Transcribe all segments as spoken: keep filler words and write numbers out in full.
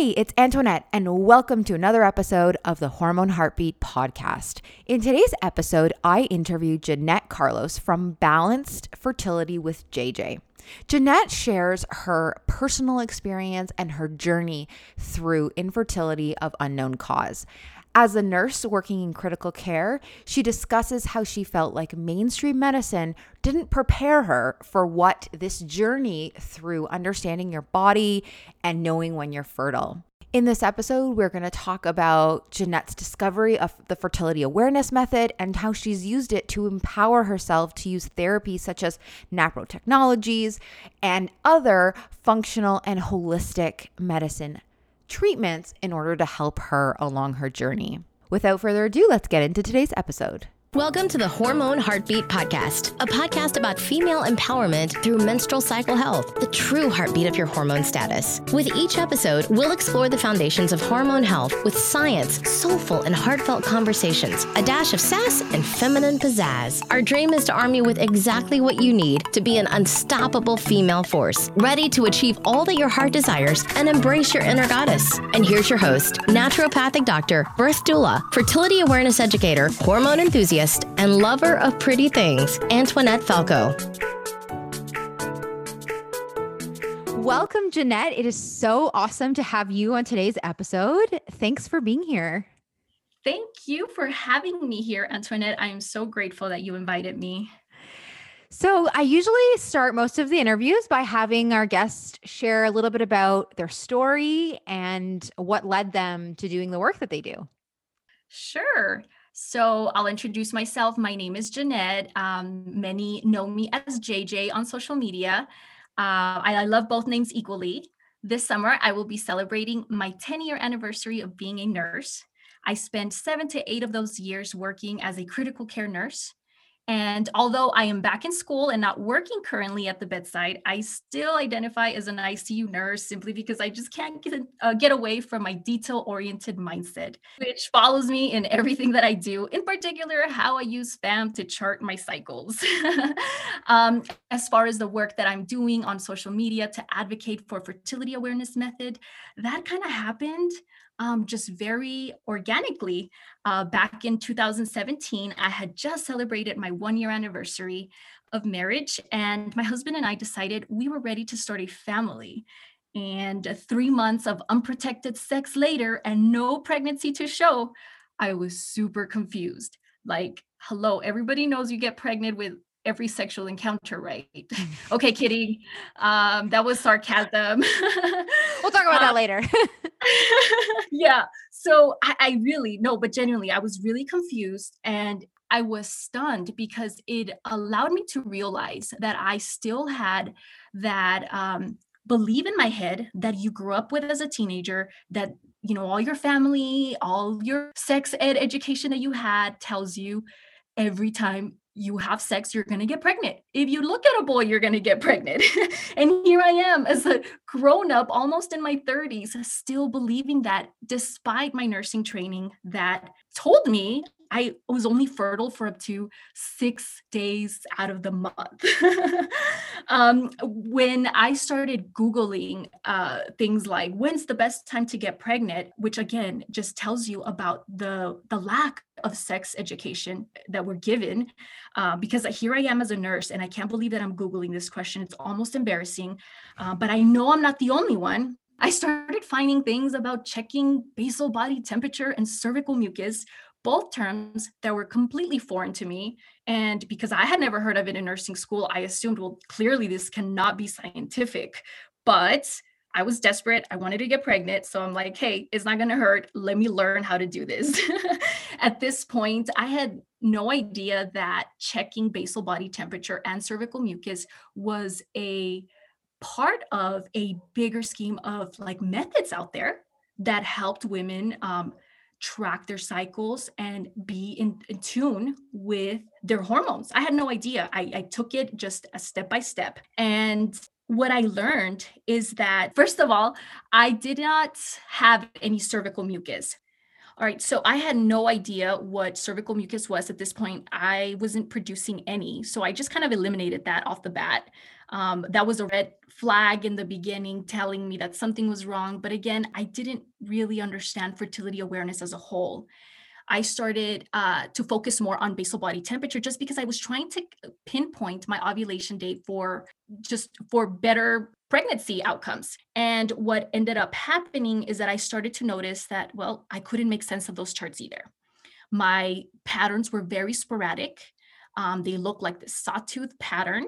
Hey, it's Antoinette, and welcome to another episode of the Hormone Heartbeat Podcast. In today's episode, I interviewed Jeanette Carlos from Balanced Fertility with J J. Jeanette shares her personal experience and her journey through infertility of unknown cause. As a nurse working in critical care, she discusses how she felt like mainstream medicine didn't prepare her for what this journey through understanding your body and knowing when you're fertile. In this episode, we're going to talk about Jeanette's discovery of the fertility awareness method and how she's used it to empower herself to use therapies such as NaPro technologies and other functional and holistic medicine treatments in order to help her along her journey. Without further ado, let's get into today's episode. Welcome to the Hormone Heartbeat Podcast, a podcast about female empowerment through menstrual cycle health, the true heartbeat of your hormone status. With each episode, we'll explore the foundations of hormone health with science, soulful and heartfelt conversations, a dash of sass and feminine pizzazz. Our dream is to arm you with exactly what you need to be an unstoppable female force, ready to achieve all that your heart desires and embrace your inner goddess. And here's your host, naturopathic doctor, birth doula, fertility awareness educator, hormone enthusiast, and lover of pretty things, Antoinette Falco. Welcome, Jeanette. It is so awesome to have you on today's episode. Thanks for being here. Thank you for having me here, Antoinette. I am so grateful that you invited me. So I usually start most of the interviews by having our guests share a little bit about their story and what led them to doing the work that they do. Sure. So I'll introduce myself. My name is Jeanette. Um, many know me as J J on social media. Uh, I, I love both names equally. This summer, I will be celebrating my ten-year anniversary of being a nurse. I spent seven to eight of those years working as a critical care nurse. And although I am back in school and not working currently at the bedside, I still identify as an I C U nurse simply because I just can't get, uh, get away from my detail-oriented mindset, which follows me in everything that I do, in particular, how I use FAM to chart my cycles. um, as far as the work that I'm doing on social media to advocate for fertility awareness method, that kind of happened Um, just very organically. Uh, back in two thousand seventeen, I had just celebrated my one-year anniversary of marriage, and my husband and I decided we were ready to start a family. And three months of unprotected sex later and no pregnancy to show, I was super confused. Like, hello, everybody knows you get pregnant with every sexual encounter, right? Okay, Kitty, um, that was sarcasm. We'll talk about um, that later. Yeah, so I, I really, no, but genuinely, I was really confused and I was stunned because it allowed me to realize that I still had that um, belief in my head that you grew up with as a teenager, that, you know, all your family, all your sex ed education that you had tells you every time you have sex, you're going to get pregnant. If you look at a boy, you're going to get pregnant. And here I am as a grown up, almost in my thirties, still believing that despite my nursing training that told me I was only fertile for up to six days out of the month. um, when I started Googling uh, things like, when's the best time to get pregnant, which again, just tells you about the, the lack of sex education that we're given, uh, because here I am as a nurse, and I can't believe that I'm Googling this question. It's almost embarrassing, uh, but I know I'm not the only one. I started finding things about checking basal body temperature and cervical mucus, both terms that were completely foreign to me. And because I had never heard of it in nursing school, I assumed, well, clearly this cannot be scientific, but I was desperate. I wanted to get pregnant. So I'm like, hey, it's not going to hurt. Let me learn how to do this. At this point, I had no idea that checking basal body temperature and cervical mucus was a part of a bigger scheme of like methods out there that helped women um, track their cycles and be in, in tune with their hormones. I had no idea. I, I took it just a step by step. And what I learned is that, first of all, I did not have any cervical mucus. All right. So I had no idea what cervical mucus was at this point. I wasn't producing any. So I just kind of eliminated that off the bat. Um, that was a red flag in the beginning telling me that something was wrong. But again, I didn't really understand fertility awareness as a whole. I started uh, to focus more on basal body temperature just because I was trying to pinpoint my ovulation date for just for better pregnancy outcomes. And what ended up happening is that I started to notice that, well, I couldn't make sense of those charts either. My patterns were very sporadic. Um, they looked like the sawtooth pattern,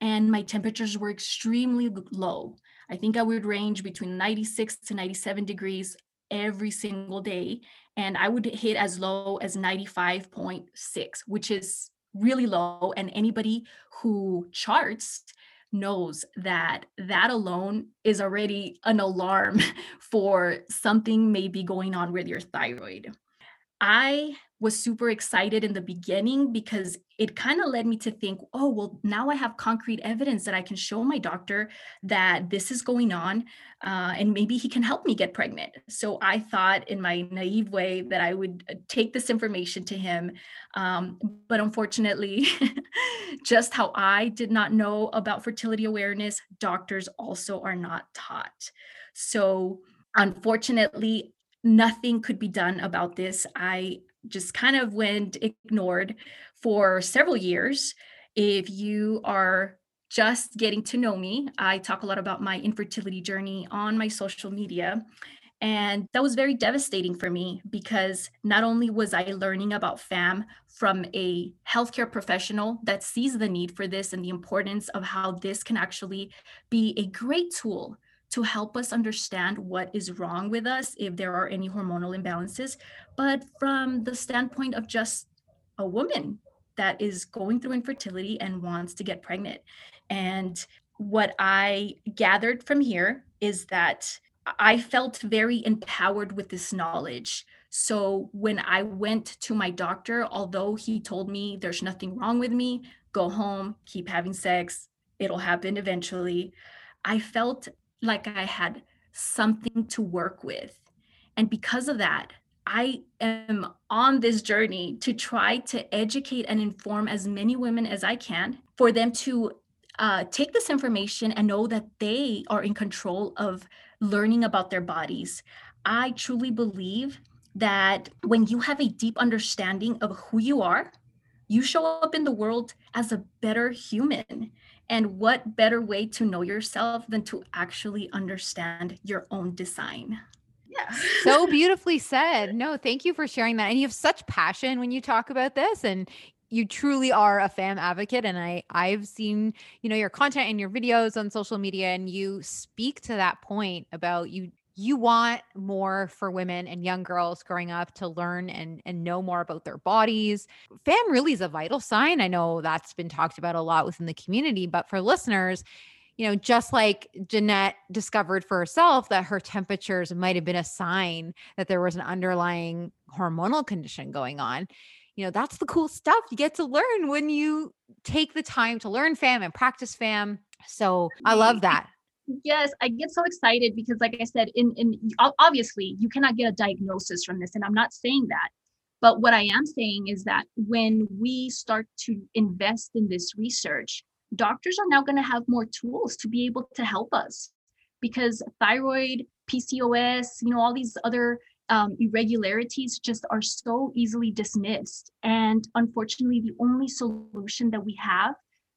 and my temperatures were extremely low. I think I would range between ninety-six to ninety-seven degrees every single day. And I would hit as low as ninety-five point six, which is really low. And anybody who charts knows that that alone is already an alarm for something may be going on with your thyroid. I was super excited in the beginning because it kind of led me to think, oh, well, now I have concrete evidence that I can show my doctor that this is going on, uh, and maybe he can help me get pregnant. So I thought in my naive way that I would take this information to him. Um, but unfortunately, just how I did not know about fertility awareness, doctors also are not taught. So unfortunately, nothing could be done about this. I just kind of went ignored for several years. If you are just getting to know me, I talk a lot about my infertility journey on my social media. And that was very devastating for me because not only was I learning about F A M from a healthcare professional that sees the need for this and the importance of how this can actually be a great tool to help us understand what is wrong with us if there are any hormonal imbalances, but from the standpoint of just a woman that is going through infertility and wants to get pregnant. And what I gathered from here is that I felt very empowered with this knowledge. So when I went to my doctor, although he told me there's nothing wrong with me, go home, keep having sex, it'll happen eventually, I felt like I had something to work with. And because of that, I am on this journey to try to educate and inform as many women as I can for them to uh, take this information and know that they are in control of learning about their bodies. I truly believe that when you have a deep understanding of who you are, you show up in the world as a better human. And what better way to know yourself than to actually understand your own design? Yeah. So beautifully said. No, thank you for sharing that. And you have such passion when you talk about this, and you truly are a F A M advocate. And I, I've seen, you know, your content and your videos on social media, and you speak to that point about you, you want more for women and young girls growing up to learn and, and know more about their bodies. F A M really is a vital sign. I know that's been talked about a lot within the community, but for listeners, you know, just like Jeanette discovered for herself that her temperatures might've been a sign that there was an underlying hormonal condition going on. You know, that's the cool stuff you get to learn when you take the time to learn F A M and practice F A M. So I love that. Yes, I get so excited because, like I said, in, in obviously you cannot get a diagnosis from this, and I'm not saying that. But what I am saying is that when we start to invest in this research, doctors are now going to have more tools to be able to help us, because thyroid, P C O S, you know, all these other um, irregularities just are so easily dismissed. And unfortunately, the only solution that we have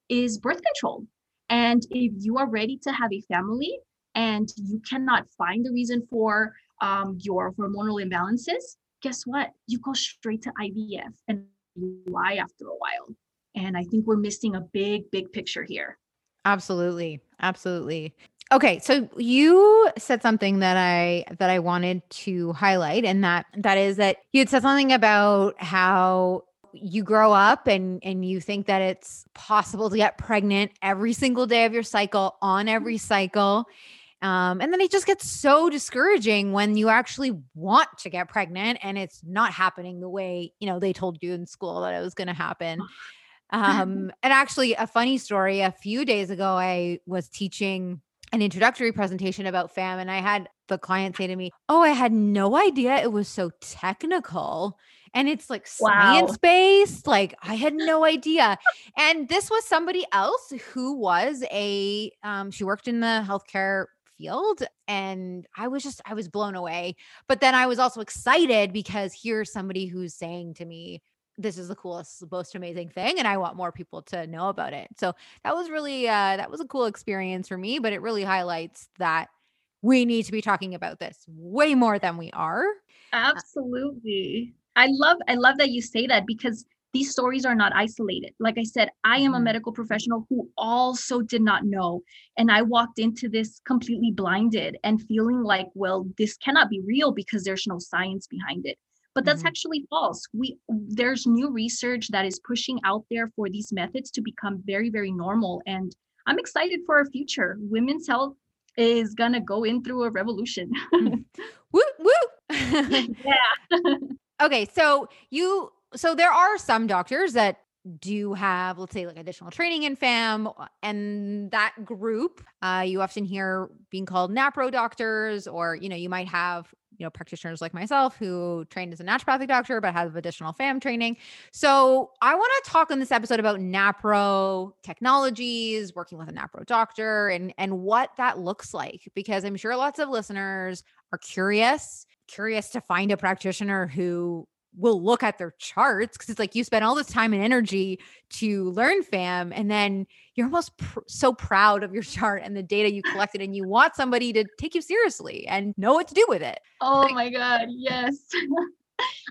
is birth control. And if you are ready to have a family and you cannot find the reason for um, your hormonal imbalances, guess what? You go straight to I V F and I U I after a while. And I think we're missing a big, big picture here. Absolutely. Absolutely. Okay. So you said something that I, that I wanted to highlight, and that, that is that you had said something about how you grow up and, and you think that it's possible to get pregnant every single day of your cycle, on every cycle. Um, and then it just gets so discouraging when you actually want to get pregnant and it's not happening the way, you know, they told you in school that it was going to happen. Um, and actually a funny story, a few days ago, I was teaching an introductory presentation about FAM, and I had the client say to me, oh, I had no idea it was so technical. And it's like science-based. Wow. Like I had no idea. And this was somebody else who was a, um, she worked in the healthcare field, and I was just, I was blown away. But then I was also excited because here's somebody who's saying to me, this is the coolest, most amazing thing, and I want more people to know about it. So that was really, uh, that was a cool experience for me, but it really highlights that we need to be talking about this way more than we are. Absolutely. I love, I love that you say that, because these stories are not isolated. Like I said, I am a medical professional who also did not know. And I walked into this completely blinded and feeling like, well, this cannot be real because there's no science behind it. But that's mm-hmm. actually false. We there's new research that is pushing out there for these methods to become very, very normal. And I'm excited for our future. Women's health is going to go in through a revolution. Woo, woo. Yeah. Okay. So you, so there are some doctors that do have, let's say, like additional training in FAM, and that group, uh, you often hear being called NaPro doctors, or, you know, you might have, you know, practitioners like myself who trained as a naturopathic doctor, but have additional FAM training. So I want to talk in this episode about NaPro technologies, working with a NaPro doctor, and, and what that looks like, because I'm sure lots of listeners are curious, curious to find a practitioner who will look at their charts. Cause it's like, you spend all this time and energy to learn FAM, and then you're almost pr- so proud of your chart and the data you collected, and you want somebody to take you seriously and know what to do with it. Oh like- my God. Yes.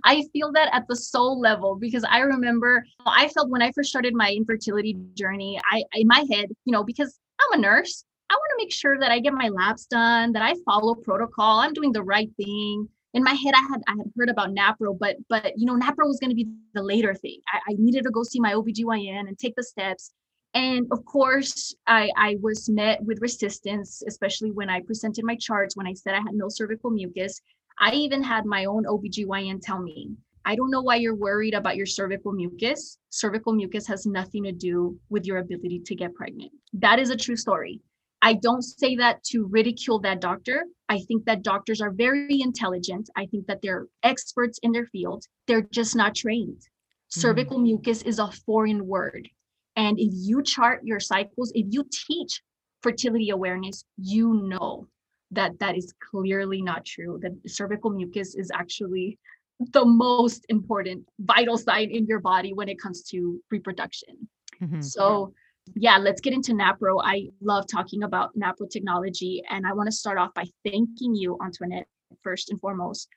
I feel that at the soul level, because I remember I felt when I first started my infertility journey, I, in my head, you know, because I'm a nurse, I want to make sure that I get my labs done, that I follow protocol, I'm doing the right thing. In my head, I had I had heard about NaPro, but but you know, NaPro was going to be the later thing. I, I needed to go see my O B G Y N and take the steps. And of course, I, I was met with resistance, especially when I presented my charts, when I said I had no cervical mucus. I even had my own O B G Y N tell me, I don't know why you're worried about your cervical mucus. Cervical mucus has nothing to do with your ability to get pregnant. That is a true story. I don't say that to ridicule that doctor. I think that doctors are very intelligent. I think that they're experts in their field. They're just not trained. Mm-hmm. Cervical mucus is a foreign word. And if you chart your cycles, if you teach fertility awareness, you know that that is clearly not true. That cervical mucus is actually the most important vital sign in your body when it comes to reproduction. Mm-hmm. So yeah, let's get into NaPro. I love talking about NaPro technology. And I want to start off by thanking you, Antoinette, first and foremost,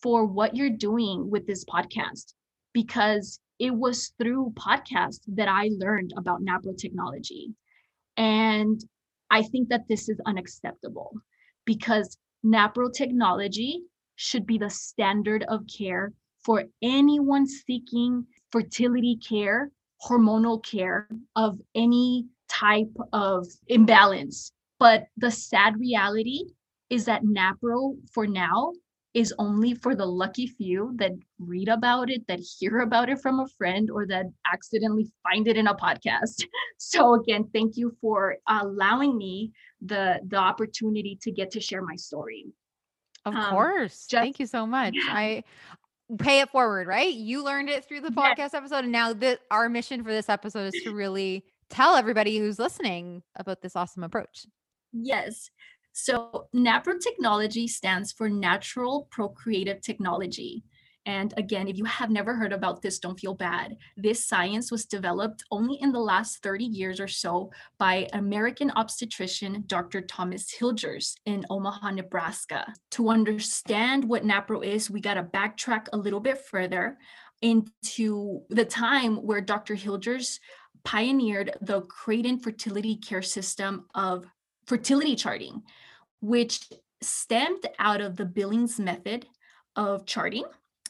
for what you're doing with this podcast, because it was through podcasts that I learned about NaPro technology. And I think that this is unacceptable, because NaPro technology should be the standard of care for anyone seeking fertility care, hormonal care of any type of imbalance. But the sad reality is that NaPro for now is only for the lucky few that read about it, that hear about it from a friend, or that accidentally find it in a podcast. So again, thank you for allowing me the, the opportunity to get to share my story. Of um, course. Just, thank you so much. Yeah. I pay it forward, right? You learned it through the podcast yes. episode. And now this, our mission for this episode is to really tell everybody who's listening about this awesome approach. Yes. So NaPro technology stands for Natural Procreative Technology. And again, if you have never heard about this, don't feel bad. This science was developed only in the last thirty years or so by American obstetrician, Doctor Thomas Hilgers in Omaha, Nebraska. To understand what NaPro is, we got to backtrack a little bit further into the time where Doctor Hilgers pioneered the Creighton fertility care system of fertility charting, which stemmed out of the Billings method of charting.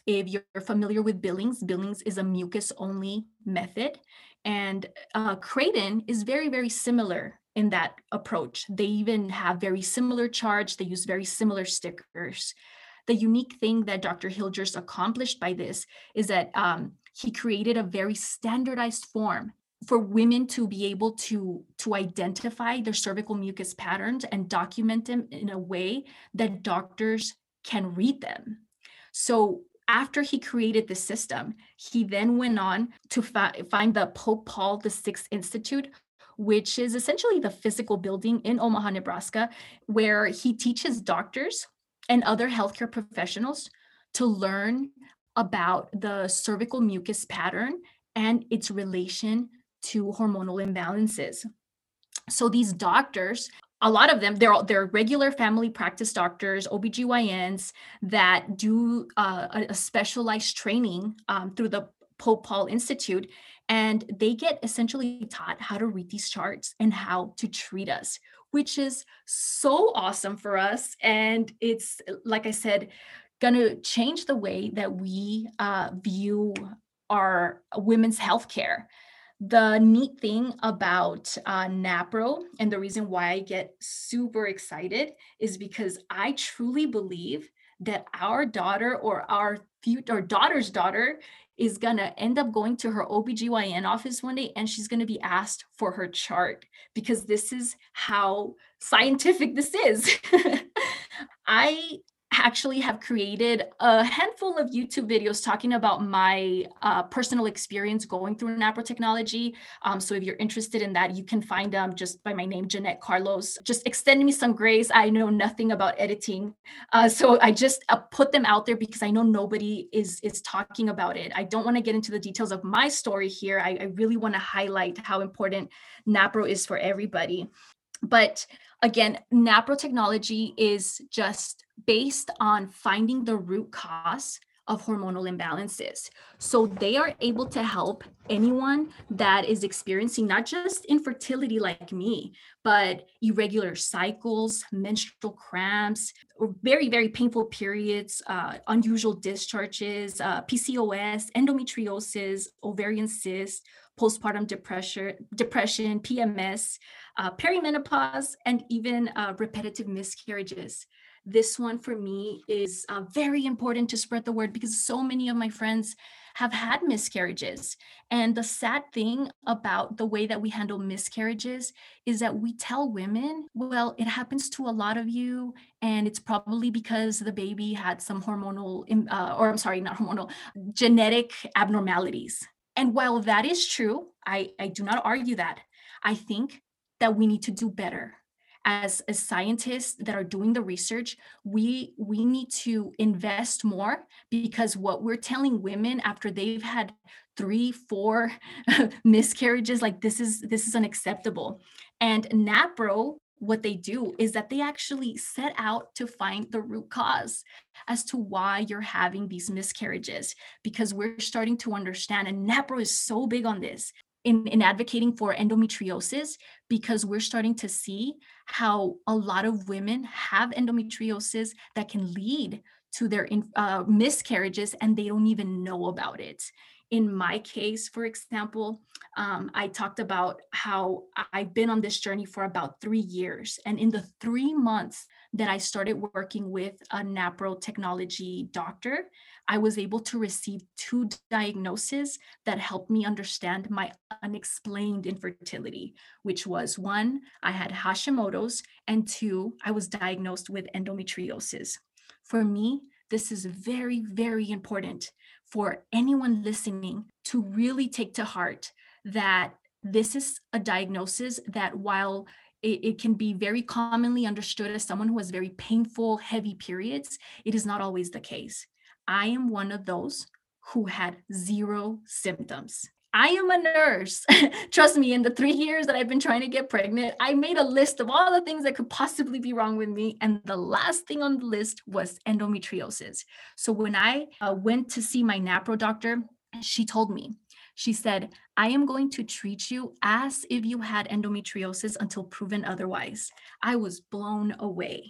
If you're familiar with Billings, Billings is a mucus-only method. And uh, Creighton is very, very similar in that approach. They even have very similar charts. They use very similar stickers. The unique thing that Doctor Hilgers accomplished by this is that um, he created a very standardized form for women to be able to, to identify their cervical mucus patterns and document them in a way that doctors can read them. So after he created the system, he then went on to fa- find the Pope Paul the sixth Institute, which is essentially the physical building in Omaha, Nebraska, where he teaches doctors and other healthcare professionals to learn about the cervical mucus pattern and its relation to hormonal imbalances. So these doctors, a lot of them, they're, they're regular family practice doctors, O B G Y Ns that do uh, a, a specialized training um, through the Pope Paul Institute, and they get essentially taught how to read these charts and how to treat us, which is so awesome for us. And it's, like I said, going to change the way that we uh, view our women's healthcare. The neat thing about uh, NaPro, and the reason why I get super excited, is because I truly believe that our daughter or our future or daughter's daughter is going to end up going to her O B G Y N office one day, and she's going to be asked for her chart, because this is how scientific this is. I actually have created a handful of YouTube videos talking about my uh, personal experience going through NaPro technology. Um, so if you're interested in that, you can find them just by my name, Jeanette Carlos. Just extend me some grace. I know nothing about editing. Uh, so I just uh, put them out there because I know nobody is, is talking about it. I don't want to get into the details of my story here. I, I really want to highlight how important NaPro is for everybody. But again, NaPro technology is just based on finding the root cause of hormonal imbalances. So they are able to help anyone that is experiencing not just infertility like me, but irregular cycles, menstrual cramps, very, very painful periods, uh, unusual discharges, uh, P C O S, endometriosis, ovarian cysts, postpartum depression, depression, P M S, uh, perimenopause, and even uh, repetitive miscarriages. This one for me is uh, very important to spread the word, because so many of my friends have had miscarriages. And the sad thing about the way that we handle miscarriages is that we tell women, well, it happens to a lot of you, and it's probably because the baby had some hormonal, uh, or I'm sorry, not hormonal, genetic abnormalities. And while that is true, I, I do not argue that. I think that we need to do better. As, as scientists that are doing the research, we we need to invest more, because what we're telling women after they've had three, four miscarriages, like this is this is unacceptable. And NaPro, what they do is that they actually set out to find the root cause as to why you're having these miscarriages, because we're starting to understand, and NaPro is so big on this. In, in advocating for endometriosis, because we're starting to see how a lot of women have endometriosis that can lead to their uh, miscarriages, and they don't even know about it. In my case, for example, um, I talked about how I've been on this journey for about three years. And in the three months that I started working with a NaPro technology doctor, I was able to receive two diagnoses that helped me understand my unexplained infertility, which was one, I had Hashimoto's, and two, I was diagnosed with endometriosis. For me, this is very, very important for anyone listening to really take to heart that this is a diagnosis that, while it, it can be very commonly understood as someone who has very painful, heavy periods, it is not always the case. I am one of those who had zero symptoms. I am a nurse. Trust me, in the three years that I've been trying to get pregnant, I made a list of all the things that could possibly be wrong with me. And the last thing on the list was endometriosis. So when I uh, went to see my NaPro doctor, she told me, she said, I am going to treat you as if you had endometriosis until proven otherwise. I was blown away.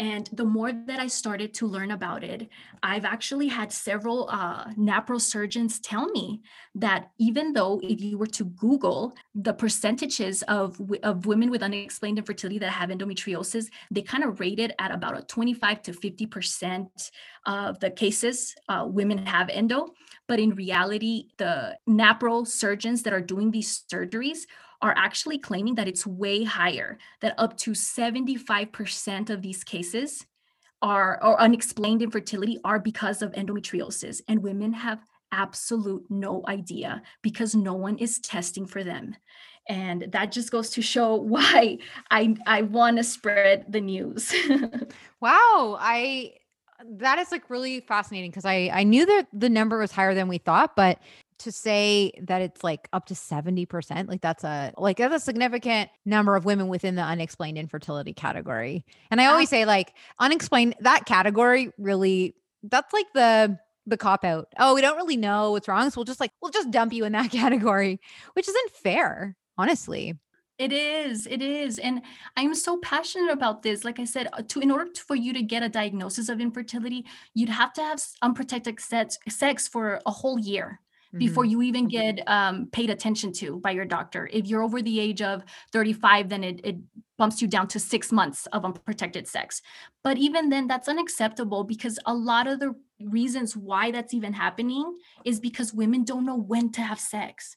And the more that I started to learn about it, I've actually had several uh, NaPro surgeons tell me that even though if you were to Google the percentages of, of women with unexplained infertility that have endometriosis, they kind of rated at about a twenty-five to fifty percent of the cases uh, women have endo. But in reality, the NaPro surgeons that are doing these surgeries are actually claiming that it's way higher, that up to seventy-five percent of these cases are, or unexplained infertility are because of endometriosis. And women have absolute no idea because no one is testing for them. And that just goes to show why I, I want to spread the news. Wow. I, that is like really fascinating because I, I knew that the number was higher than we thought, but to say that it's like up to seventy percent, like that's a, like that's a significant number of women within the unexplained infertility category. And I always say like unexplained, that category really, that's like the, the cop out. Oh, we don't really know what's wrong. So we'll just like, we'll just dump you in that category, which isn't fair, honestly. It is. It is. And I'm so passionate about this. Like I said, to in order to, for you to get a diagnosis of infertility, you'd have to have unprotected sex, sex for a whole year before you even get um, paid attention to by your doctor. If you're over the age of thirty-five, then it, it bumps you down to six months of unprotected sex. But even then, that's unacceptable because a lot of the reasons why that's even happening is because women don't know when to have sex.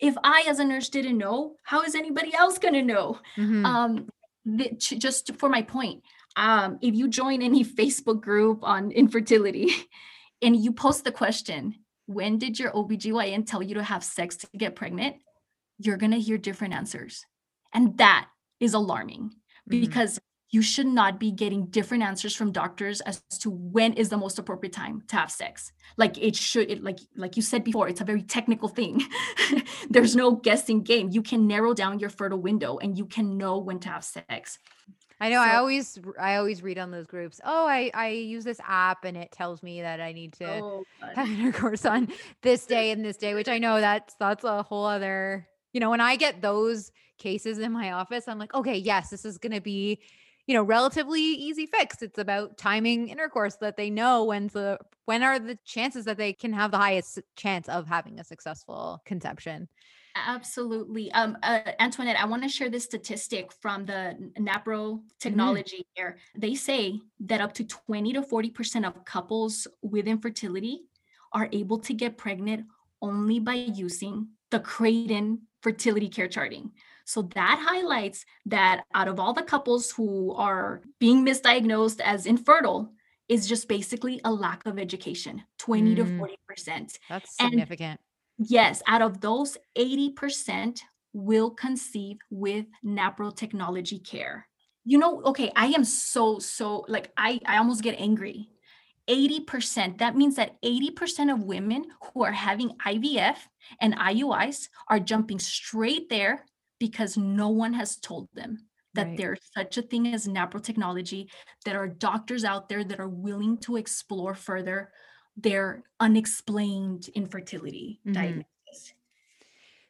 If I, as a nurse, didn't know, how is anybody else going to know? Mm-hmm. Um, the, just for my point, um, if you join any Facebook group on infertility and you post the question, when did your O B G Y N tell you to have sex to get pregnant? You're going to hear different answers. And that is alarming mm-hmm. because you should not be getting different answers from doctors as to when is the most appropriate time to have sex. Like it should, it, like, like you said before, it's a very technical thing. There's no guessing game. You can narrow down your fertile window and you can know when to have sex. I know. So, I always, I always read on those groups. Oh, I, I use this app and it tells me that I need to oh, have intercourse on this day and this day, which I know that's, that's a whole other, you know, when I get those cases in my office, I'm like, okay, yes, this is going to be, you know, relatively easy fix. It's about timing intercourse so that they know when's the, when are the chances that they can have the highest chance of having a successful conception. Absolutely. Um, uh, Antoinette, I want to share this statistic from the NaPro technology mm-hmm. here. They say that up to twenty to forty percent of couples with infertility are able to get pregnant only by using the Creighton fertility care charting. So that highlights that out of all the couples who are being misdiagnosed as infertile, is just basically a lack of education, twenty to forty percent. That's significant. And yes, out of those, eighty percent will conceive with NaPro technology care. You know, okay, I am so, so, like, I, I almost get angry. eighty percent, that means that eighty percent of women who are having I V F and I U Is are jumping straight there because no one has told them that right. there's such a thing as NaPro technology, that are doctors out there that are willing to explore further their unexplained infertility mm-hmm. diagnosis.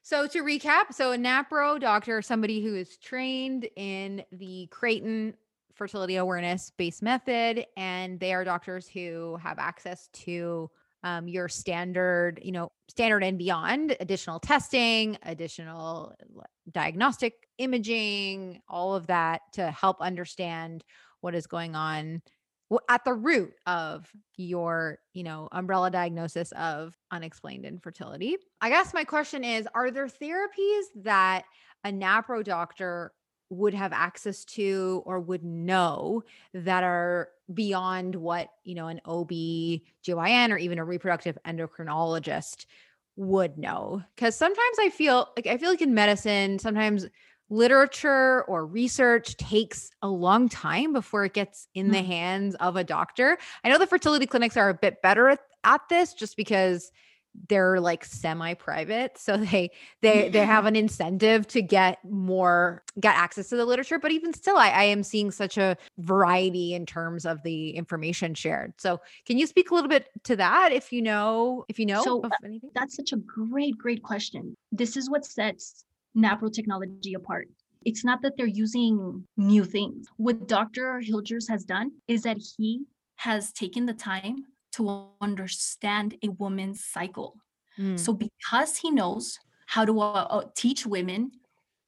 So to recap, so a NaPro doctor, somebody who is trained in the Creighton fertility awareness based method, and they are doctors who have access to um, your standard, you know, standard and beyond additional testing, additional diagnostic imaging, all of that to help understand what is going on at the root of your, you know, umbrella diagnosis of unexplained infertility. I guess my question is, are there therapies that a NaPro doctor would have access to or would know that are beyond what, you know, an O B G Y N or even a reproductive endocrinologist would know? Because sometimes I feel like, I feel like in medicine, sometimes literature or research takes a long time before it gets in the hands of a doctor. I know the fertility clinics are a bit better at, at this just because they're like semi-private. So they, they, they have an incentive to get more, get access to the literature, but even still, I, I am seeing such a variety in terms of the information shared. So can you speak a little bit to that? If you know, if you know, so, of anything? That's such a great, great question. This is what sets NaPro technology apart. It's not that they're using new things. What Doctor Hilgers has done is that he has taken the time to understand a woman's cycle. Mm. So because he knows how to uh, teach women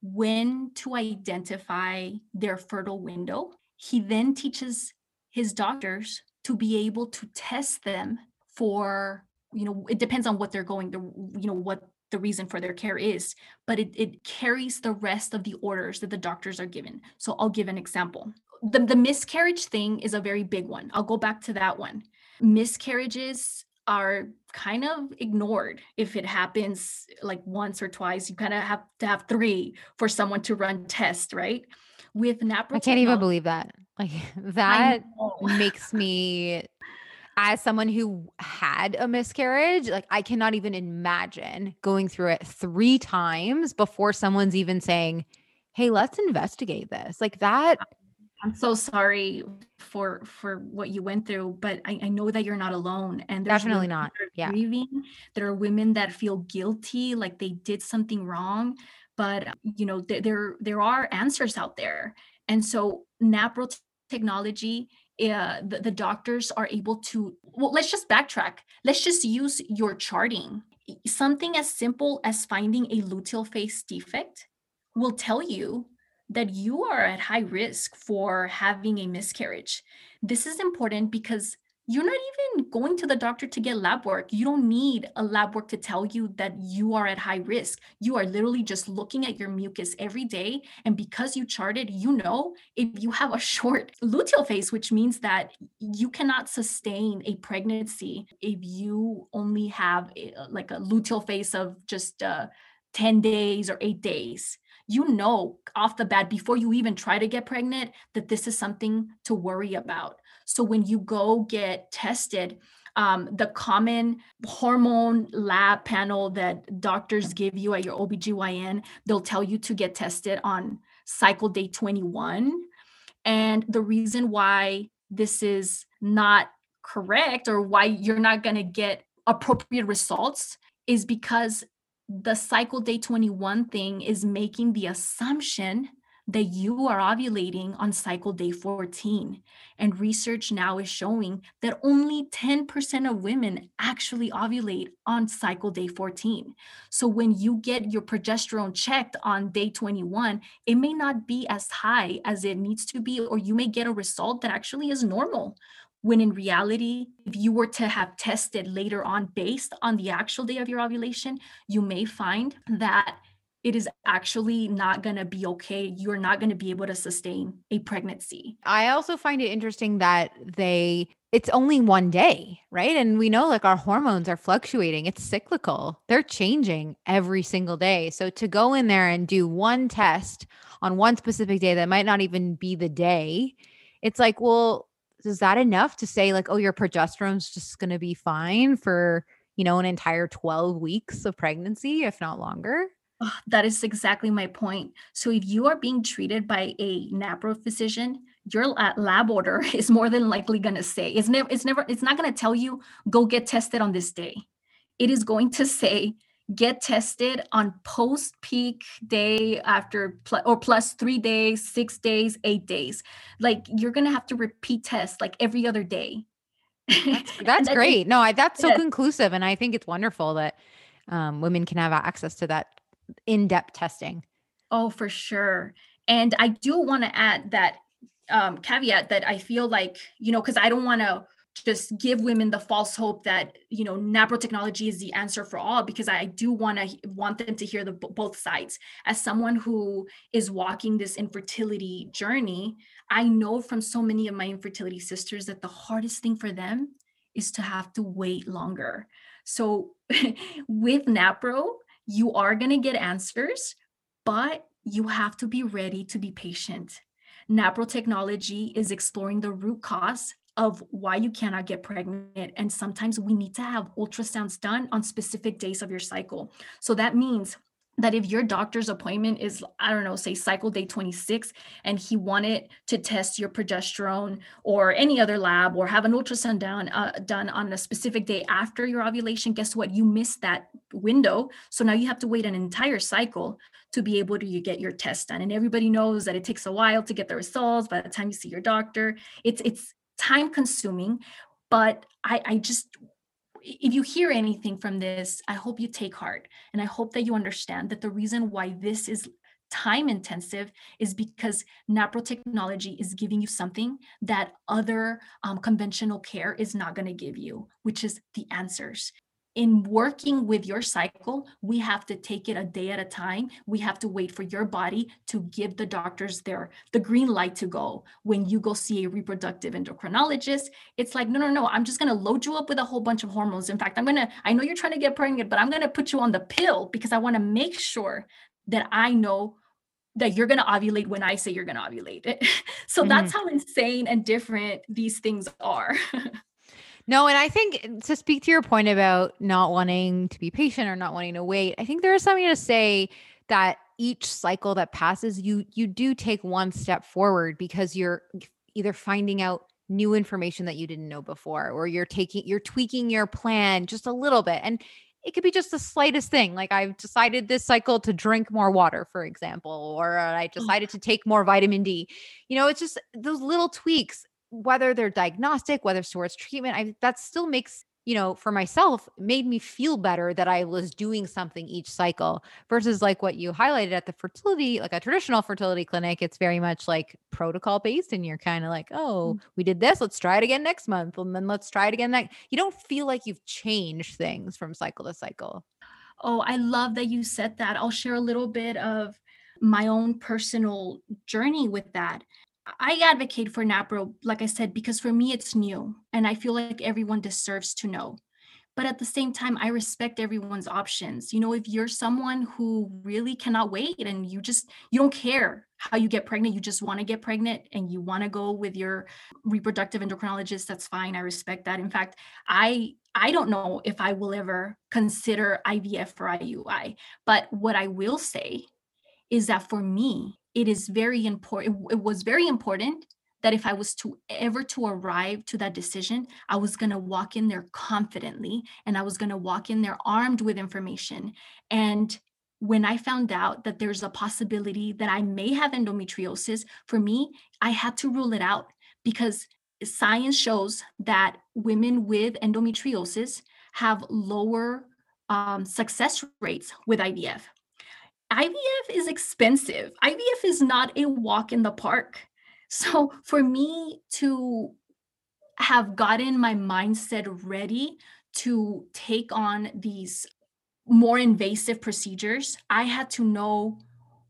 when to identify their fertile window, he then teaches his doctors to be able to test them for, you know, it depends on what they're going through, you know, what the reason for their care is, but it, it carries the rest of the orders that the doctors are given. So I'll give an example. The, the miscarriage thing is a very big one. I'll go back to that one. Miscarriages are kind of ignored. If it happens like once or twice, you kind of have to have three for someone to run tests, right? With NaPro, I can't even believe that. Like that makes me, as someone who had a miscarriage, like I cannot even imagine going through it three times before someone's even saying, "Hey, let's investigate this." Like that. I'm so sorry for for what you went through, but I, I know that you're not alone. And there's definitely not. Yeah. Grieving. There are women that feel guilty, like they did something wrong, but you know th- there there are answers out there. And so NaPro t- technology, uh, the, the doctors are able to. Well, let's just backtrack. Let's just use your charting. Something as simple as finding a luteal phase defect will tell you that you are at high risk for having a miscarriage. This is important because you're not even going to the doctor to get lab work. You don't need a lab work to tell you that you are at high risk. You are literally just looking at your mucus every day. And because you charted, you know, if you have a short luteal phase, which means that you cannot sustain a pregnancy if you only have a, like a luteal phase of just uh, ten days or eight days. You know off the bat before you even try to get pregnant that this is something to worry about. So when you go get tested, um, the common hormone lab panel that doctors give you at your O B G Y N, they'll tell you to get tested on cycle day twenty-one. And the reason why this is not correct or why you're not going to get appropriate results is because the cycle day twenty-one thing is making the assumption that you are ovulating on cycle day fourteen. And research now is showing that only ten percent of women actually ovulate on cycle day fourteen. So when you get your progesterone checked on day twenty-one, it may not be as high as it needs to be, or you may get a result that actually is normal. When in reality, if you were to have tested later on based on the actual day of your ovulation, you may find that it is actually not going to be okay. You're not going to be able to sustain a pregnancy. I also find it interesting that they, it's only one day, right? And we know like our hormones are fluctuating. It's cyclical. They're changing every single day. So to go in there and do one test on one specific day that might not even be the day, it's like, well, is that enough to say like, oh, your progesterone's just going to be fine for, you know, an entire twelve weeks of pregnancy, if not longer? Oh, that is exactly my point. So if you are being treated by a NaPro physician, your lab order is more than likely going to say, it's never, it's never, it's not going to tell you, go get tested on this day. It is going to say, get tested on post peak day after pl- or plus three days, six days, eight days. Like you're going to have to repeat tests like every other day. That's, that's great. No, I, that's so yeah. conclusive. And I think it's wonderful that um, women can have access to that in-depth testing. Oh, for sure. And I do want to add that um, caveat that I feel like, you know, because I don't want to just give women the false hope that, you know, NaPro technology is the answer for all, because I do want to want them to hear the both sides. As someone who is walking this infertility journey, I know from so many of my infertility sisters that the hardest thing for them is to have to wait longer. So with NaPro, you are going to get answers, but you have to be ready to be patient. NaPro technology is exploring the root cause of why you cannot get pregnant. And sometimes we need to have ultrasounds done on specific days of your cycle. So that means that if your doctor's appointment is, I don't know, say cycle day twenty-six, and he wanted to test your progesterone or any other lab or have an ultrasound down, uh, done on a specific day after your ovulation, guess what? You missed that window. So now you have to wait an entire cycle to be able to get your test done. And everybody knows that it takes a while to get the results by the time you see your doctor. It's, it's time consuming, but I, I just... if you hear anything from this, I hope you take heart. And I hope that you understand that the reason why this is time intensive is because NaPro technology is giving you something that other um, conventional care is not going to give you, which is the answers. In working with your cycle, we have to take it a day at a time. We have to wait for your body to give the doctors their the green light to go. When you go see a reproductive endocrinologist, it's like, no, no, no, I'm just going to load you up with a whole bunch of hormones. In fact, I'm going to, I know you're trying to get pregnant, but I'm going to put you on the pill because I want to make sure that I know that you're going to ovulate when I say you're going to ovulate. So mm-hmm. that's how insane and different these things are. No. And I think to speak to your point about not wanting to be patient or not wanting to wait, I think there is something to say that each cycle that passes, you, you do take one step forward because you're either finding out new information that you didn't know before, or you're taking, you're tweaking your plan just a little bit. And it could be just the slightest thing. Like I've decided this cycle to drink more water, for example, or I decided to take more vitamin D. You know, it's just those little tweaks, whether they're diagnostic, whether it's towards treatment, I, that still makes, you know, for myself, made me feel better that I was doing something each cycle versus like what you highlighted at the fertility, like a traditional fertility clinic. It's very much like protocol based and you're kind of like, oh, mm-hmm. we did this. Let's try it again next month. And then let's try it again. Next. You don't feel like you've changed things from cycle to cycle. Oh, I love that you said that. I'll share a little bit of my own personal journey with that. I advocate for NaPro, like I said, because for me, it's new and I feel like everyone deserves to know. But at the same time, I respect everyone's options. You know, if you're someone who really cannot wait and you just, you don't care how you get pregnant, you just want to get pregnant and you want to go with your reproductive endocrinologist, that's fine. I respect that. In fact, I I don't know if I will ever consider I V F or I U I. But what I will say is that for me, it is very important. It was very important that if I was to ever to arrive to that decision, I was going to walk in there confidently and I was going to walk in there armed with information. And when I found out that there's a possibility that I may have endometriosis, for me, I had to rule it out because science shows that women with endometriosis have lower um, success rates with I V F. I V F is expensive. I V F is not a walk in the park. So for me to have gotten my mindset ready to take on these more invasive procedures, I had to know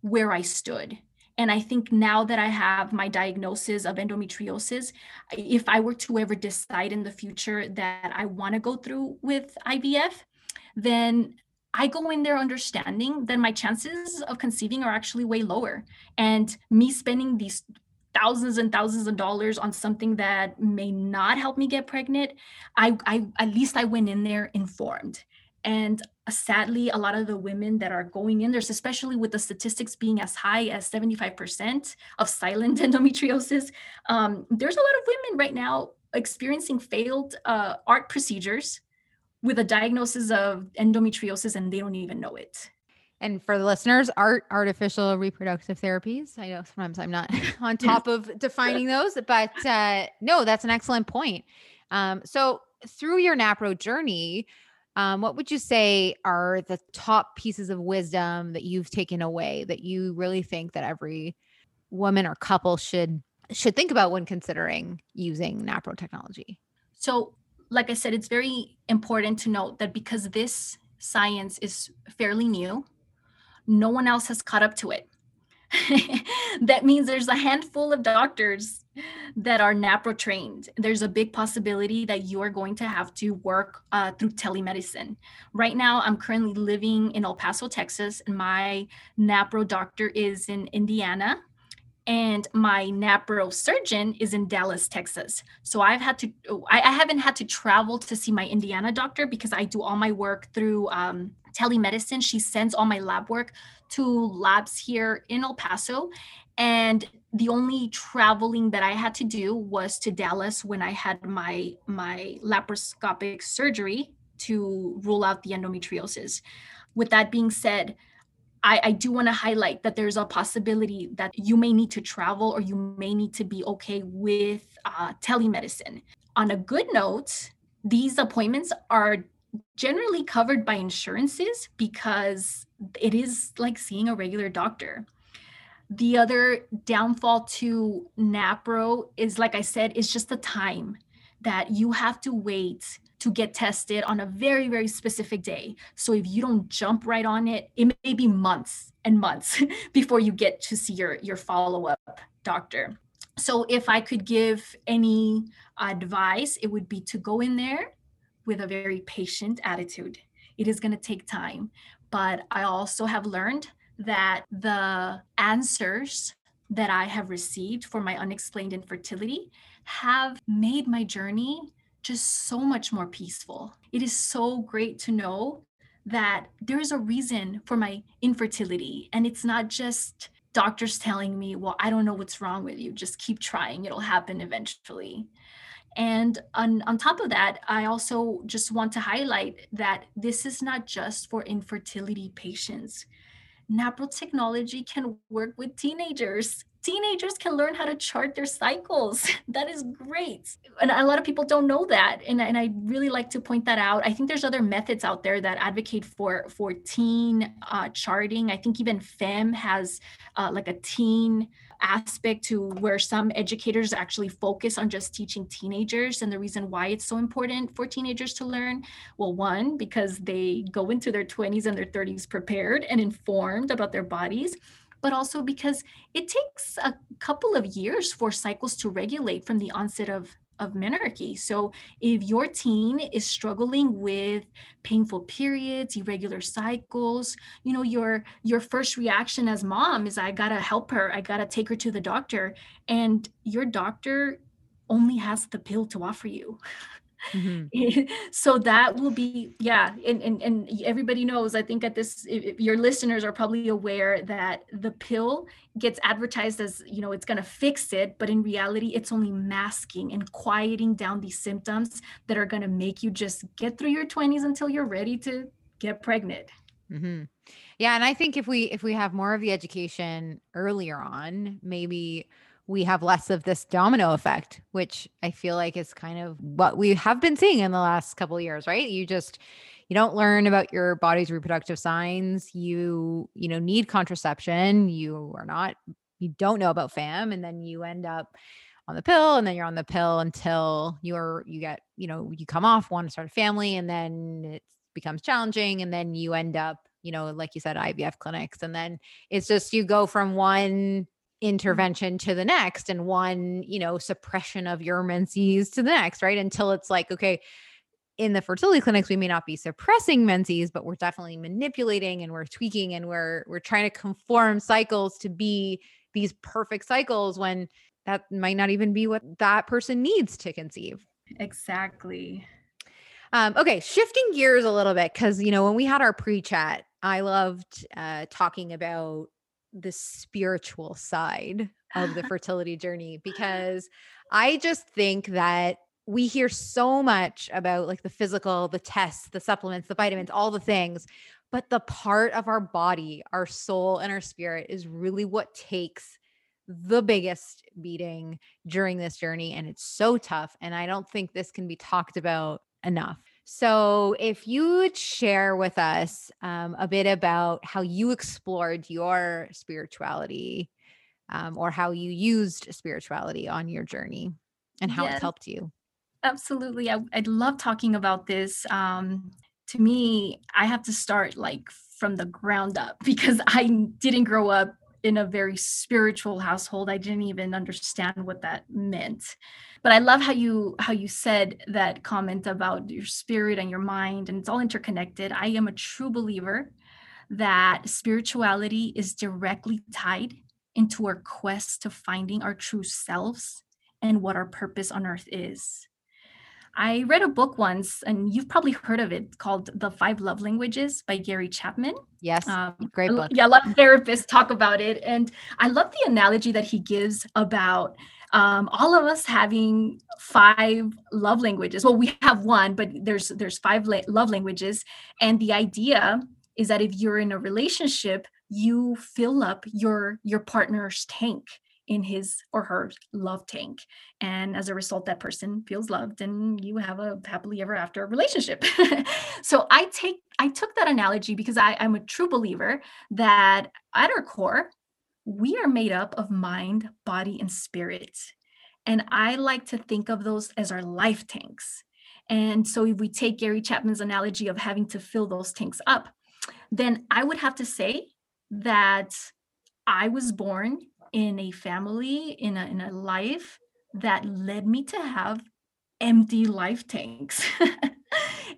where I stood. And I think now that I have my diagnosis of endometriosis, if I were to ever decide in the future that I want to go through with I V F, then I go in there understanding that my chances of conceiving are actually way lower. And me spending these thousands and thousands of dollars on something that may not help me get pregnant, I, I at least I went in there informed. And sadly, a lot of the women that are going in there, especially with the statistics being as high as seventy-five percent of silent endometriosis, um, there's a lot of women right now experiencing failed uh, A R T procedures with a diagnosis of endometriosis and they don't even know it. And for the listeners, A R T, artificial reproductive therapies. I know sometimes I'm not on top of defining those, but uh, no, that's an excellent point. Um, so through your NaPro journey, um, what would you say are the top pieces of wisdom that you've taken away that you really think that every woman or couple should, should think about when considering using NaPro technology? So like I said, it's very important to note that because this science is fairly new, no one else has caught up to it. That means there's a handful of doctors that are NaPro trained. There's a big possibility that you are going to have to work uh, through telemedicine. Right now, I'm currently living in El Paso, Texas, and my NaPro doctor is in Indiana. And my NaPro surgeon is in Dallas, Texas. So I've had to, I, I haven't had to travel to see my Indiana doctor because I do all my work through um, telemedicine. She sends all my lab work to labs here in El Paso. And the only traveling that I had to do was to Dallas when I had my, my laparoscopic surgery to rule out the endometriosis. With that being said, I, I do want to highlight that there's a possibility that you may need to travel or you may need to be okay with uh, telemedicine. On a good note, these appointments are generally covered by insurances because it is like seeing a regular doctor. The other downfall to NaPro is, like I said, it's just the time that you have to wait to get tested on a very, very specific day. So if you don't jump right on it, it may be months and months before you get to see your, your follow-up doctor. So if I could give any advice, it would be to go in there with a very patient attitude. It is going to take time, but I also have learned that the answers that I have received for my unexplained infertility have made my journey just so much more peaceful. It is so great to know that there is a reason for my infertility. And it's not just doctors telling me, well, I don't know what's wrong with you. Just keep trying. It'll happen eventually. And on, on top of that, I also just want to highlight that this is not just for infertility patients. NaPro technology can work with teenagers. Teenagers can learn how to chart their cycles. That is great. And a lot of people don't know that. And, and I really like to point that out. I think there's other methods out there that advocate for, for teen uh, charting. I think even FAM has uh, like a teen aspect to where some educators actually focus on just teaching teenagers. And the reason why it's so important for teenagers to learn, well, one, because they go into their twenties and their thirties prepared and informed about their bodies, but also because it takes a couple of years for cycles to regulate from the onset of, of menarche. So if your teen is struggling with painful periods, irregular cycles, you know, your your first reaction as mom is, I gotta help her, I gotta take her to the doctor. And your doctor only has the pill to offer you. Mm-hmm. So that will be, yeah. And, and, and everybody knows, I think at this, if your listeners are probably aware that the pill gets advertised as, you know, it's going to fix it. But in reality, it's only masking and quieting down these symptoms that are going to make you just get through your twenties until you're ready to get pregnant. Mm-hmm. Yeah. And I think if we, if we have more of the education earlier on, maybe we have less of this domino effect, which I feel like is kind of what we have been seeing in the last couple of years, right? You just, you don't learn about your body's reproductive signs. You, you know, need contraception. You are not, you don't know about FAM. And then you end up on the pill and then you're on the pill until you're, you get, you know, you come off, want to start a family, and then it becomes challenging. And then you end up, you know, like you said, I V F clinics. And then it's just, you go from one intervention to the next and one, you know, suppression of your menses to the next, right? Until it's like, okay, in the fertility clinics, we may not be suppressing menses, but we're definitely manipulating and we're tweaking and we're, we're trying to conform cycles to be these perfect cycles when that might not even be what that person needs to conceive. Exactly. Um, okay. Shifting gears a little bit. Cause you know, when we had our pre-chat, I loved uh, talking about the spiritual side of the fertility journey, because I just think that we hear so much about like the physical, the tests, the supplements, the vitamins, all the things, but the part of our body, our soul and our spirit is really what takes the biggest beating during this journey. And it's so tough. And I don't think this can be talked about enough. So if you would share with us um, a bit about how you explored your spirituality um, or how you used spirituality on your journey and how yes, it helped you. Absolutely. I, I love talking about this. Um, to me, I have to start like from the ground up because I didn't grow up in a very spiritual household. I didn't even understand what that meant. But I love how you how you said that comment about your spirit and your mind, and it's all interconnected. I am a true believer that spirituality is directly tied into our quest to finding our true selves and what our purpose on earth is. I read a book once, and you've probably heard of it, called The Five Love Languages by Gary Chapman. Yes, um, great book. Yeah, a lot of therapists talk about it. And I love the analogy that he gives about um, all of us having five love languages. Well, we have one, but there's there's five la- love languages. And the idea is that if you're in a relationship, you fill up your your partner's tank, in his or her love tank. And as a result, that person feels loved and you have a happily ever after relationship. So I take, I took that analogy because I, I'm a true believer that at our core, we are made up of mind, body, and spirit. And I like to think of those as our life tanks. And so if we take Gary Chapman's analogy of having to fill those tanks up, then I would have to say that I was born in a family, in a, in a life that led me to have empty life tanks.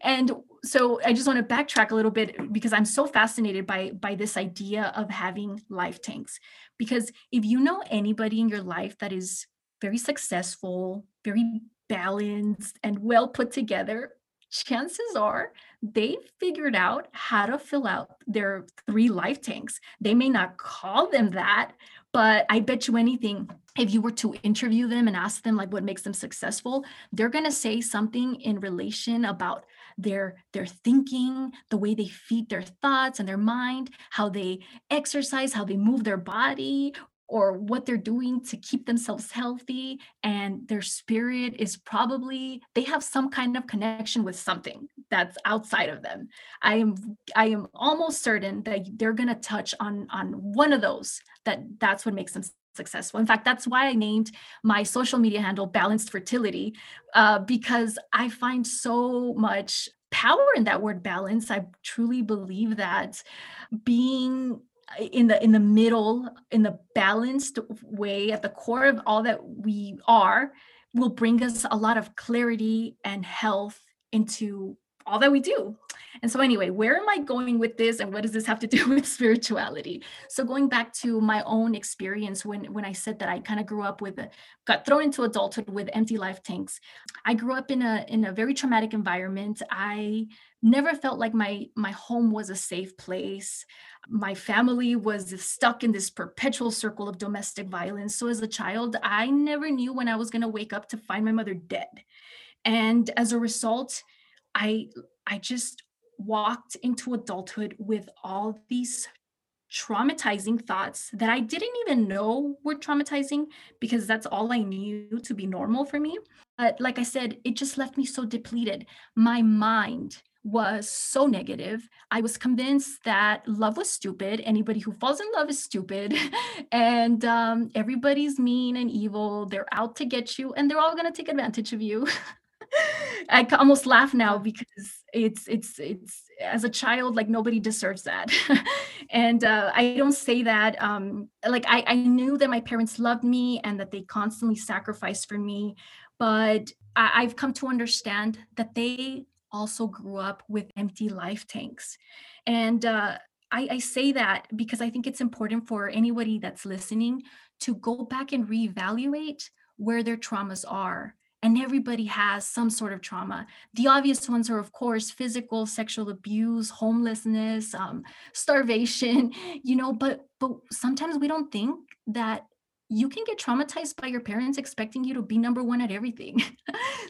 And so I just want to backtrack a little bit because I'm so fascinated by, by this idea of having life tanks. Because if you know anybody in your life that is very successful, very balanced, and well put together, chances are they figured out how to fill out their three life tanks. They may not call them that, but I bet you anything, if you were to interview them and ask them like what makes them successful, they're going to say something in relation about their, their thinking, the way they feed their thoughts and their mind, how they exercise, how they move their body, or what they're doing to keep themselves healthy. And their spirit is probably, they have some kind of connection with something that's outside of them. I am I am almost certain that they're gonna touch on, on one of those, that that's what makes them successful. In fact, that's why I named my social media handle Balanced Fertility, uh, because I find so much power in that word balance. I truly believe that being in the in the middle, in the balanced way, at the core of all that we are, will bring us a lot of clarity and health into all that we do. And so anyway, where am I going with this, and what does this have to do with spirituality? So going back to my own experience, when, when I said that I kind of grew up with, a, got thrown into adulthood with empty life tanks, I grew up in a in a very traumatic environment. I never felt like my, my home was a safe place. My family was stuck in this perpetual circle of domestic violence. So as a child, I never knew when I was going to wake up to find my mother dead. And as a result, I I just walked into adulthood with all these traumatizing thoughts that I didn't even know were traumatizing, because that's all I knew to be normal for me. But like I said, it just left me so depleted. My mind was so negative. I was convinced that love was stupid. Anybody who falls in love is stupid. And um, everybody's mean and evil. They're out to get you, and they're all going to take advantage of you. I almost laugh now because it's, it's, it's as a child, like nobody deserves that. And uh, I don't say that, um, like I, I knew that my parents loved me and that they constantly sacrificed for me, but I, I've come to understand that they also grew up with empty life tanks. And uh, I, I say that because I think it's important for anybody that's listening to go back and reevaluate where their traumas are. And everybody has some sort of trauma. The obvious ones are, of course, physical, sexual abuse, homelessness, um, starvation, you know, but, but sometimes we don't think that you can get traumatized by your parents expecting you to be number one at everything.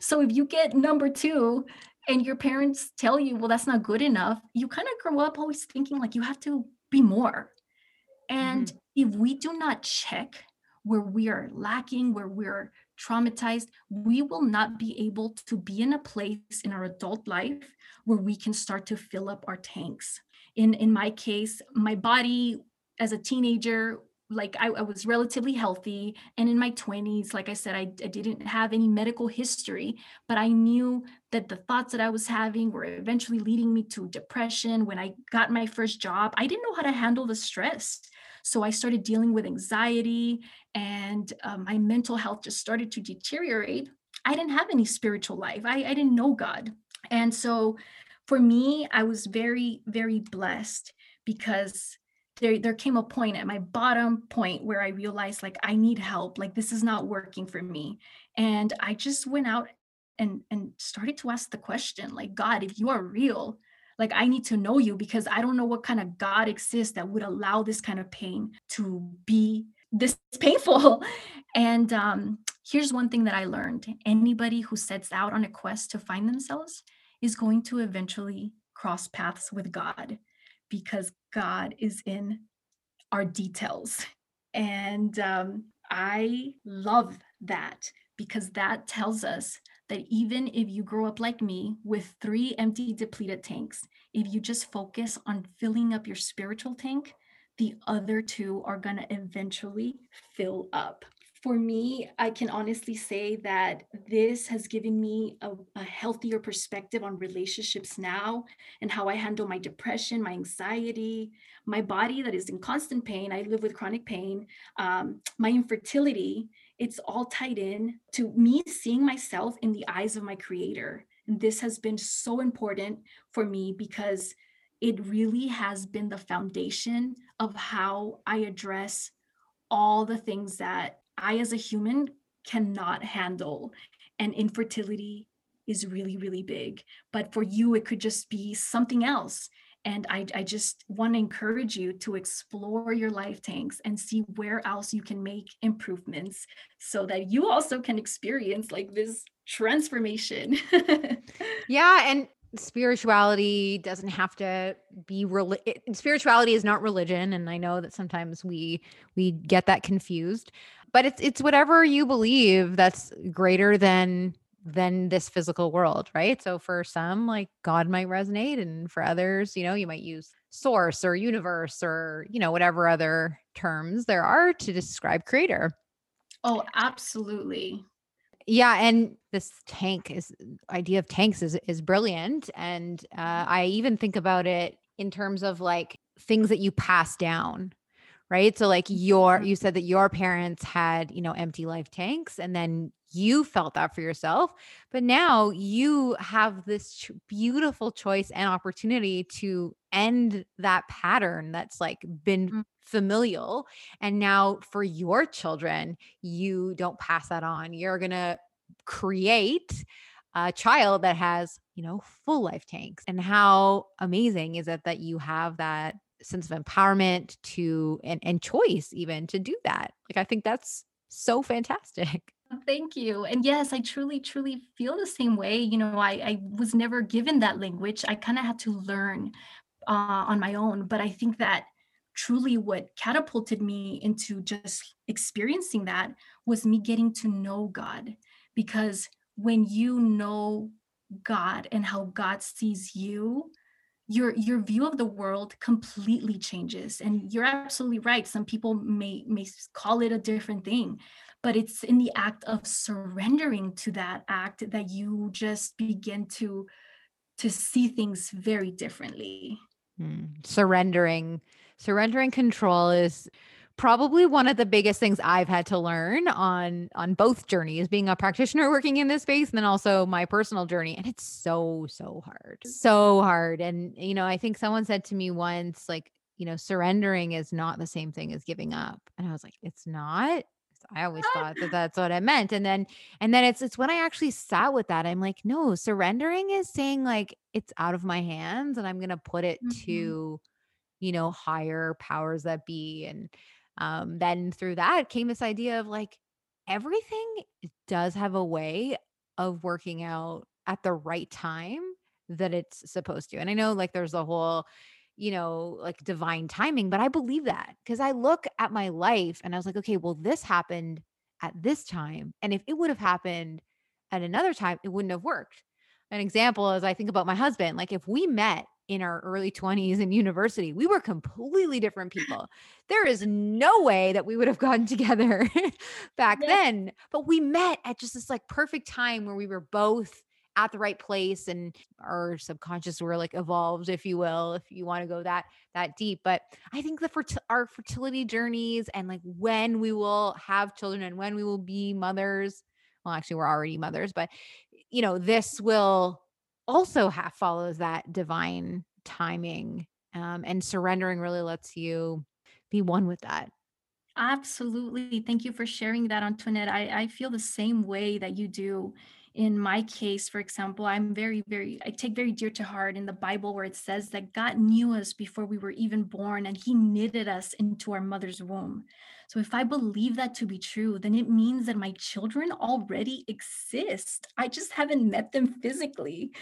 So if you get number two and your parents tell you, well, that's not good enough, you kind of grow up always thinking like you have to be more. And mm-hmm. if we do not check where we are lacking, where we're traumatized, we will not be able to be in a place in our adult life where we can start to fill up our tanks. In in my case, my body as a teenager, like I, I was relatively healthy. And in my twenties, like I said, I, I didn't have any medical history, but I knew that the thoughts that I was having were eventually leading me to depression. When I got my first job, I didn't know how to handle the stress. So I started dealing with anxiety, and uh, my mental health just started to deteriorate. I didn't have any spiritual life. I, I didn't know God. And so for me, I was very, very blessed because there, there came a point at my bottom point where I realized, like, I need help. Like, this is not working for me. And I just went out and, and started to ask the question, like, God, if you are real, like, I need to know you, because I don't know what kind of God exists that would allow this kind of pain to be this painful. And um, here's one thing that I learned. Anybody who sets out on a quest to find themselves is going to eventually cross paths with God, because God is in our details. And um, I love that, because that tells us that even if you grow up like me with three empty, depleted tanks, if you just focus on filling up your spiritual tank, the other two are going to eventually fill up. For me, I can honestly say that this has given me a, a healthier perspective on relationships now, and how I handle my depression, my anxiety, my body that is in constant pain. I live with chronic pain, um, my infertility. It's all tied in to me seeing myself in the eyes of my creator. And this has been so important for me, because it really has been the foundation of how I address all the things that I as a human cannot handle. And infertility is really, really big. But for you, it could just be something else. And I, I just want to encourage you to explore your life tanks and see where else you can make improvements, so that you also can experience, like, this transformation. Yeah. And spirituality doesn't have to be real. Spirituality is not religion. And I know that sometimes we, we get that confused, but it's, it's whatever you believe that's greater than, than this physical world. Right. So for some, like, God might resonate, and for others, you know, you might use source or universe, or, you know, whatever other terms there are to describe creator. Oh, absolutely. Yeah. And this tank is idea of tanks is, is brilliant. And, uh, I even think about it in terms of, like, things that you pass down, right? So, like, your, you said that your parents had, you know, empty life tanks, and then you felt that for yourself, but now you have this ch- beautiful choice and opportunity to end that pattern that's, like, been mm-hmm. familial. And now for your children, you don't pass that on. You're going to create a child that has, you know, full life tanks. And how amazing is it that you have that sense of empowerment to, and, and choice even to do that. Like, I think that's so fantastic. Thank you. And yes, I truly, truly feel the same way. You know, I, I was never given that language. I kind of had to learn uh, on my own. But I think that truly what catapulted me into just experiencing that was me getting to know God. Because when you know God and how God sees you, your your view of the world completely changes. And you're absolutely right. Some people may may call it a different thing. But it's in the act of surrendering to that act that you just begin to, to see things very differently. Mm. Surrendering, surrendering control is probably one of the biggest things I've had to learn on, on both journeys, being a practitioner working in this space, and then also my personal journey. And it's so, so hard, so hard. And, you know, I think someone said to me once, like, you know, surrendering is not the same thing as giving up. And I was like, it's not. I always thought that that's what it meant. And then, and then it's, it's when I actually sat with that, I'm like, no, surrendering is saying, like, it's out of my hands, and I'm going to put it mm-hmm. to, you know, higher powers that be. And, um, then through that came this idea of, like, everything does have a way of working out at the right time that it's supposed to. And I know, like, there's a whole, you know, like, divine timing, but I believe that, because I look at my life and I was like, okay, well, this happened at this time. And if it would have happened at another time, it wouldn't have worked. An example is I think about my husband. Like, if we met in our early twenties in university, we were completely different people. There is no way that we would have gotten together back yeah. then, but we met at just this, like, perfect time where we were both at the right place, and our subconscious were, like, evolved, if you will, if you want to go that, that deep. But I think the ferti- our fertility journeys, and, like, when we will have children and when we will be mothers, well, actually we're already mothers, but, you know, this will also have follows that divine timing Um, and surrendering really lets you be one with that. Absolutely. Thank you for sharing that, Antoinette. I, I feel the same way that you do. In my case, for example, I'm very, very, I take very dear to heart in the Bible where it says that God knew us before we were even born and he knitted us into our mother's womb. So if I believe that to be true, then it means that my children already exist. I just haven't met them physically.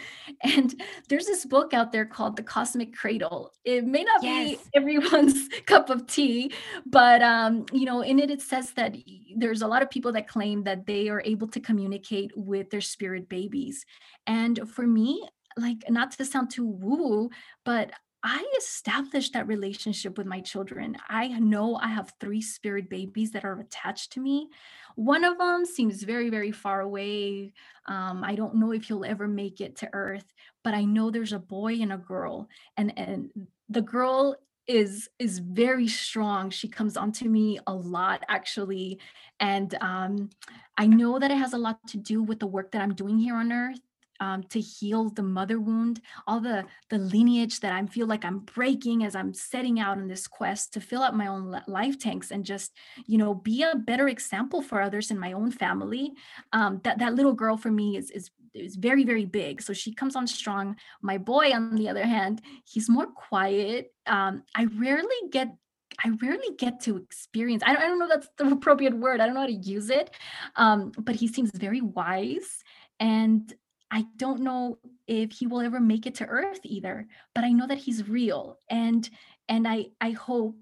And there's this book out there called The Cosmic Cradle. It may not yes. be everyone's cup of tea, but, um, you know, in it, it says that there's a lot of people that claim that they are able to communicate with their spirit babies. And for me, like, not to sound too woo-woo, but I established that relationship with my children. I know I have three spirit babies that are attached to me. One of them seems very, very far away. Um, I don't know if he'll ever make it to Earth, but I know there's a boy and a girl. And, and the girl is is very strong. She comes onto me a lot, actually. And um, I know that it has a lot to do with the work that I'm doing here on Earth. Um, to heal the mother wound, all the, the lineage that I feel like I'm breaking as I'm setting out on this quest to fill up my own life tanks and just, you know, be a better example for others in my own family. Um, that, that little girl for me is, is, is very, very big. So she comes on strong. My boy, on the other hand, he's more quiet. Um, I rarely get I rarely get to experience, I don't, I don't know that's the appropriate word. I don't know how to use it, um, but he seems very wise. And I don't know if he will ever make it to Earth either, but I know that he's real. And and I, I hope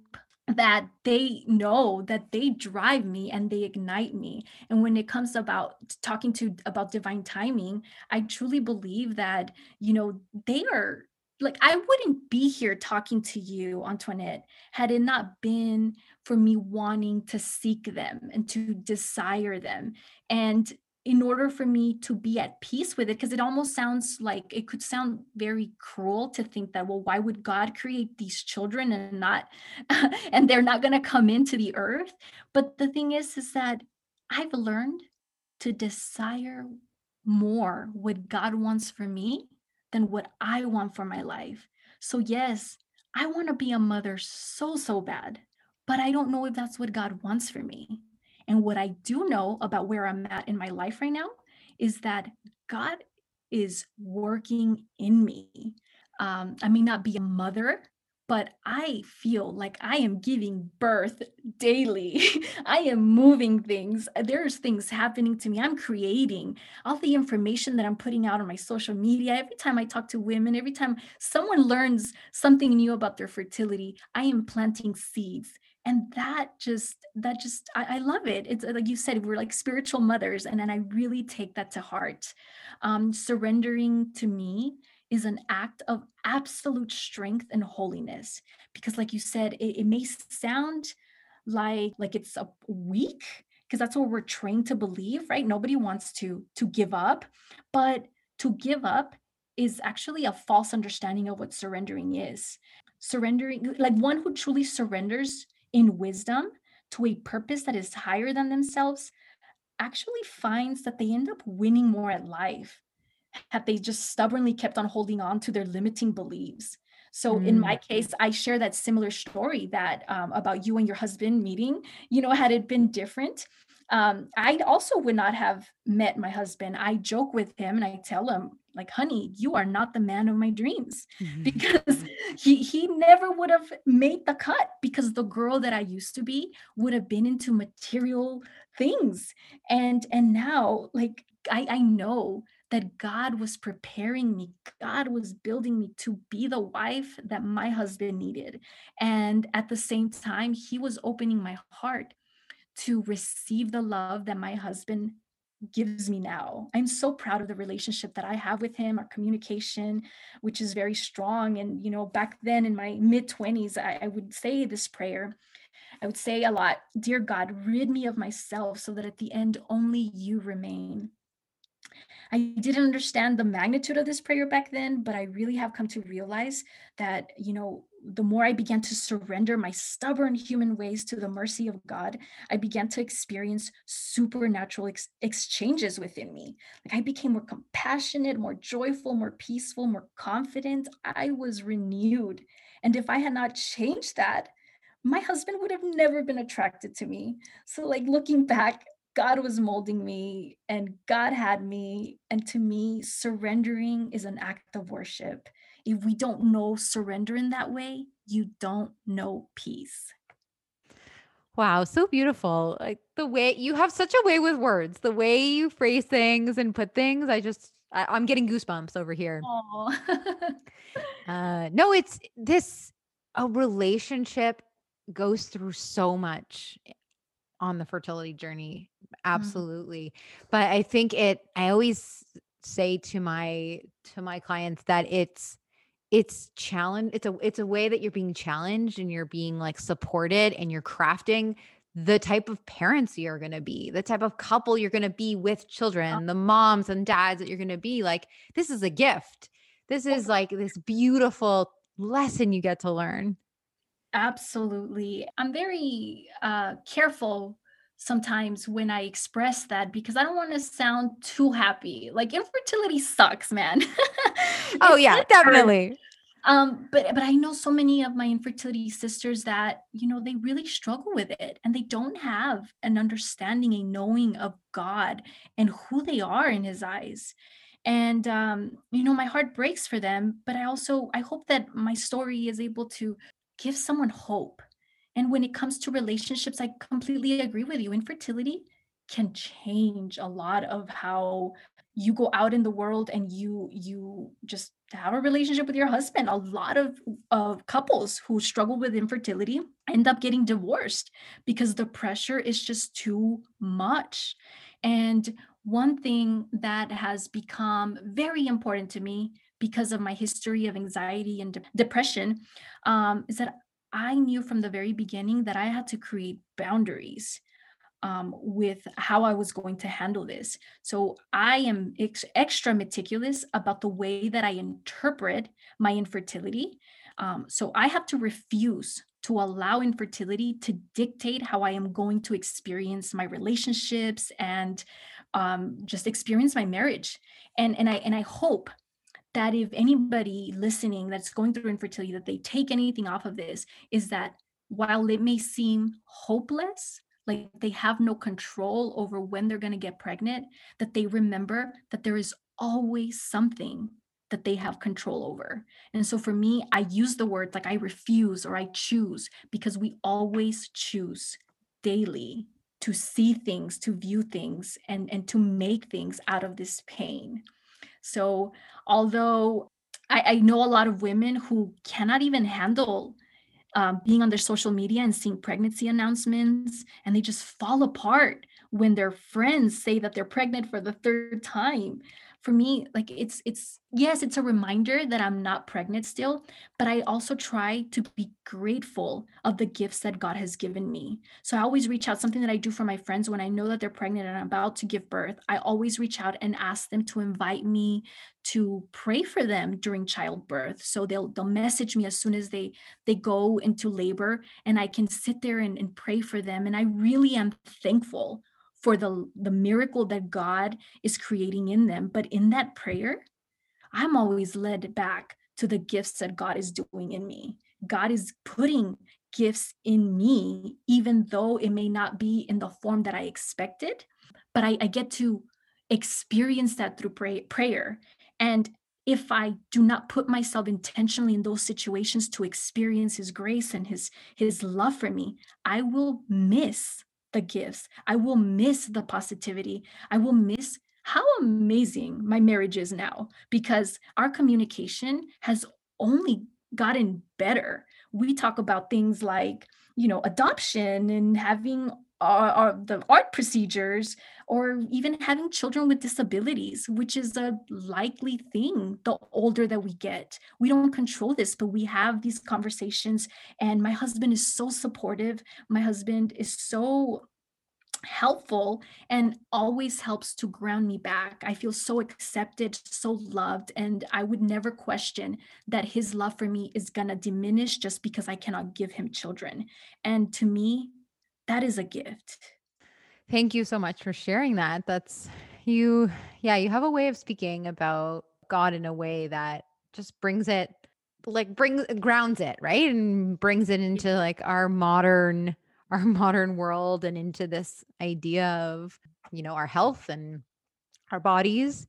that they know that they drive me and they ignite me. And when it comes about talking to about divine timing, I truly believe that, you know, they are like, I wouldn't be here talking to you, Antoinette, had it not been for me wanting to seek them and to desire them. And in order for me to be at peace with it, because it almost sounds like it could sound very cruel to think that, well, why would God create these children and not, and they're not going to come into the earth? But the thing is, is that I've learned to desire more what God wants for me than what I want for my life. So yes, I want to be a mother so, so bad, but I don't know if that's what God wants for me. And what I do know about where I'm at in my life right now is that God is working in me. Um, I may not be a mother, but I feel like I am giving birth daily. I am moving things. There's things happening to me. I'm creating all the information that I'm putting out on my social media. Every time I talk to women, every time someone learns something new about their fertility, I am planting seeds. And that just, that just, I, I love it. It's like you said, we're like spiritual mothers. And then I really take that to heart. Um, surrendering to me is an act of absolute strength and holiness, because like you said, it, it may sound like, like it's a weak, because that's what we're trained to believe, right? Nobody wants to, to give up, but to give up is actually a false understanding of what surrendering is. Surrendering, like one who truly surrenders in wisdom to a purpose that is higher than themselves, actually finds that they end up winning more at life had they just stubbornly kept on holding on to their limiting beliefs. So mm. in my case, I share that similar story that um, about you and your husband meeting, you know, had it been different, um, I also would not have met my husband. I joke with him and I tell him, like, honey, you are not the man of my dreams, mm-hmm. because he he never would have made the cut, because the girl that I used to be would have been into material things. And, and now, like, I, I know that God was preparing me. God was building me to be the wife that my husband needed. And at the same time, he was opening my heart to receive the love that my husband gives me now. I'm so proud of the relationship that I have with him, our communication, which is very strong. And, you know, back then in my mid twenties, I, I would say this prayer. I would say a lot, dear God, rid me of myself so that at the end, only you remain. I didn't understand the magnitude of this prayer back then, but I really have come to realize that, you know, the more I began to surrender my stubborn human ways to the mercy of God, I began to experience supernatural ex- exchanges within me. Like I became more compassionate, more joyful, more peaceful, more confident. I was renewed. And if I had not changed that, my husband would have never been attracted to me. So like looking back, God was molding me and God had me. And to me, surrendering is an act of worship. If we don't know surrender in that way, you don't know peace. Wow, so beautiful. Like the way you have such a way with words, the way you phrase things and put things. I just, I, I'm getting goosebumps over here. uh, no, it's this, a relationship goes through so much on the fertility journey. Absolutely. Mm-hmm. But I think it, I always say to my, to my clients that it's, it's challenge. It's a, it's a way that you're being challenged and you're being like supported and you're crafting the type of parents you're going to be, the type of couple you're going to be with children, the moms and dads that you're going to be. Like, this is a gift. This is like this beautiful lesson you get to learn. Absolutely. I'm very uh, careful sometimes when I express that, because I don't want to sound too happy. Like infertility sucks, man. Oh yeah, definitely. Um, but, but I know so many of my infertility sisters that, you know, they really struggle with it and they don't have an understanding, a knowing of God and who they are in his eyes. And, um, you know, my heart breaks for them, but I also, I hope that my story is able to give someone hope. And when it comes to relationships, I completely agree with you. Infertility can change a lot of how you go out in the world and you you just have a relationship with your husband. A lot of, of couples who struggle with infertility end up getting divorced because the pressure is just too much. And one thing that has become very important to me because of my history of anxiety and de- depression um, is that I knew from the very beginning that I had to create boundaries um, with how I was going to handle this. So I am ex- extra meticulous about the way that I interpret my infertility. Um, so I have to refuse to allow infertility to dictate how I am going to experience my relationships and um, just experience my marriage. And, and I, and I hope that if anybody listening that's going through infertility, that they take anything off of this, is that while it may seem hopeless, like they have no control over when they're going to get pregnant, that they remember that there is always something that they have control over. And so for me, I use the word like I refuse or I choose, because we always choose daily to see things, to view things, and, and to make things out of this pain. So although I, I know a lot of women who cannot even handle um, being on their social media and seeing pregnancy announcements, and they just fall apart when their friends say that they're pregnant for the third time. For me, like it's, it's, yes, it's a reminder that I'm not pregnant still, but I also try to be grateful of the gifts that God has given me. So I always reach out, something that I do for my friends when I know that they're pregnant and I'm about to give birth, I always reach out and ask them to invite me to pray for them during childbirth. So they'll, they'll message me as soon as they, they go into labor, and I can sit there and, and pray for them. And I really am thankful for the, the miracle that God is creating in them. But in that prayer, I'm always led back to the gifts that God is doing in me. God is putting gifts in me, even though it may not be in the form that I expected, but I, I get to experience that through pray, prayer. And if I do not put myself intentionally in those situations to experience his grace and his, his love for me, I will miss the gifts. I will miss the positivity. I will miss how amazing my marriage is now, because our communication has only gotten better. We talk about things like, you know, adoption and having our, our, the A R T procedures, or even having children with disabilities, which is a likely thing the older that we get. We don't control this, but we have these conversations. And my husband is so supportive. My husband is so helpful and always helps to ground me back. I feel so accepted, so loved, and I would never question that his love for me is going to diminish just because I cannot give him children. And to me, that is a gift. Thank you so much for sharing that. That's you. Yeah, you have a way of speaking about God in a way that just brings it, like brings grounds it, right? And brings it into like our modern our modern world and into this idea of, you know, our health and our bodies.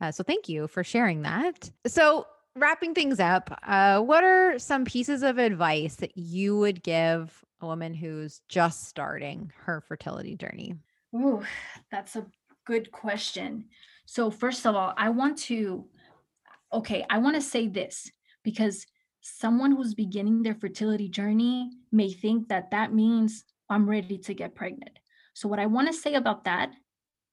Uh, so thank you for sharing that. So wrapping things up, uh, what are some pieces of advice that you would give a woman who's just starting her fertility journey? Ooh, that's a good question. So first of all, I want to, okay, I want to say this because someone who's beginning their fertility journey may think that that means I'm ready to get pregnant. So what I want to say about that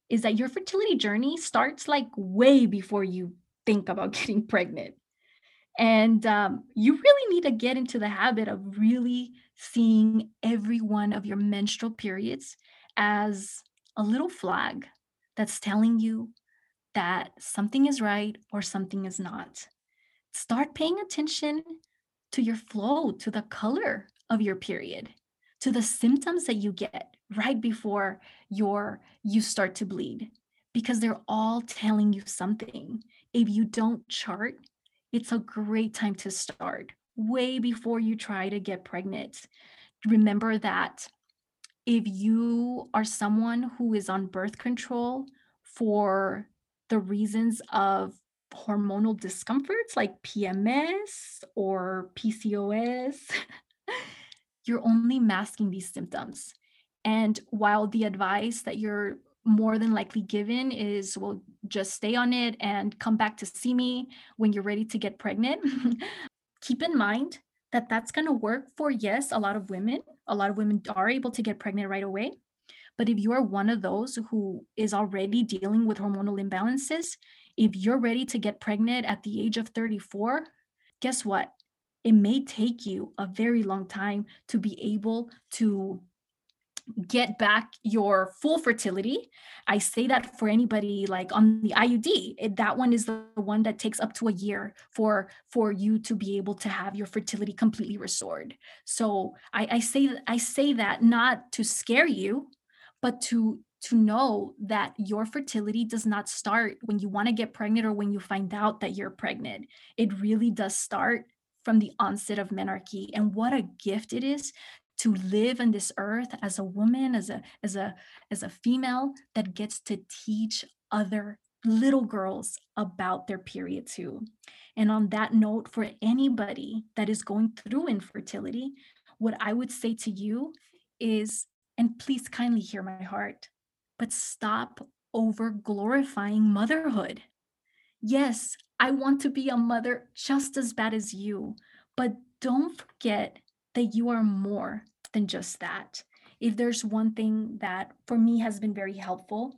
is that your fertility journey starts like way before you think about getting pregnant. And um, you really need to get into the habit of really seeing every one of your menstrual periods as a little flag that's telling you that something is right or something is not. Start paying attention to your flow, to the color of your period, to the symptoms that you get right before your you start to bleed, because they're all telling you something. If you don't chart, it's a great time to start way before you try to get pregnant. Remember that if you are someone who is on birth control for the reasons of hormonal discomforts like P M S or P C O S, you're only masking these symptoms. And while the advice that you're more than likely given is, well, just stay on it and come back to see me when you're ready to get pregnant, keep in mind that that's going to work for, yes, a lot of women. A lot of women are able to get pregnant right away. But if you are one of those who is already dealing with hormonal imbalances, if you're ready to get pregnant at the age of thirty-four, guess what? It may take you a very long time to be able to get back your full fertility. I say that for anybody like on the I U D, it, that one is the one that takes up to a year for, for you to be able to have your fertility completely restored. So I, I say I say that not to scare you, but to to know that your fertility does not start when you want to get pregnant or when you find out that you're pregnant. It really does start from the onset of menarche. And what a gift it is to live on this earth as a woman, as a, as a, as a female that gets to teach other little girls about their period too. And on that note, for anybody that is going through infertility, what I would say to you is, and please kindly hear my heart, but stop over glorifying motherhood. Yes, I want to be a mother just as bad as you, but don't forget that you are more than just that. If there's one thing that for me has been very helpful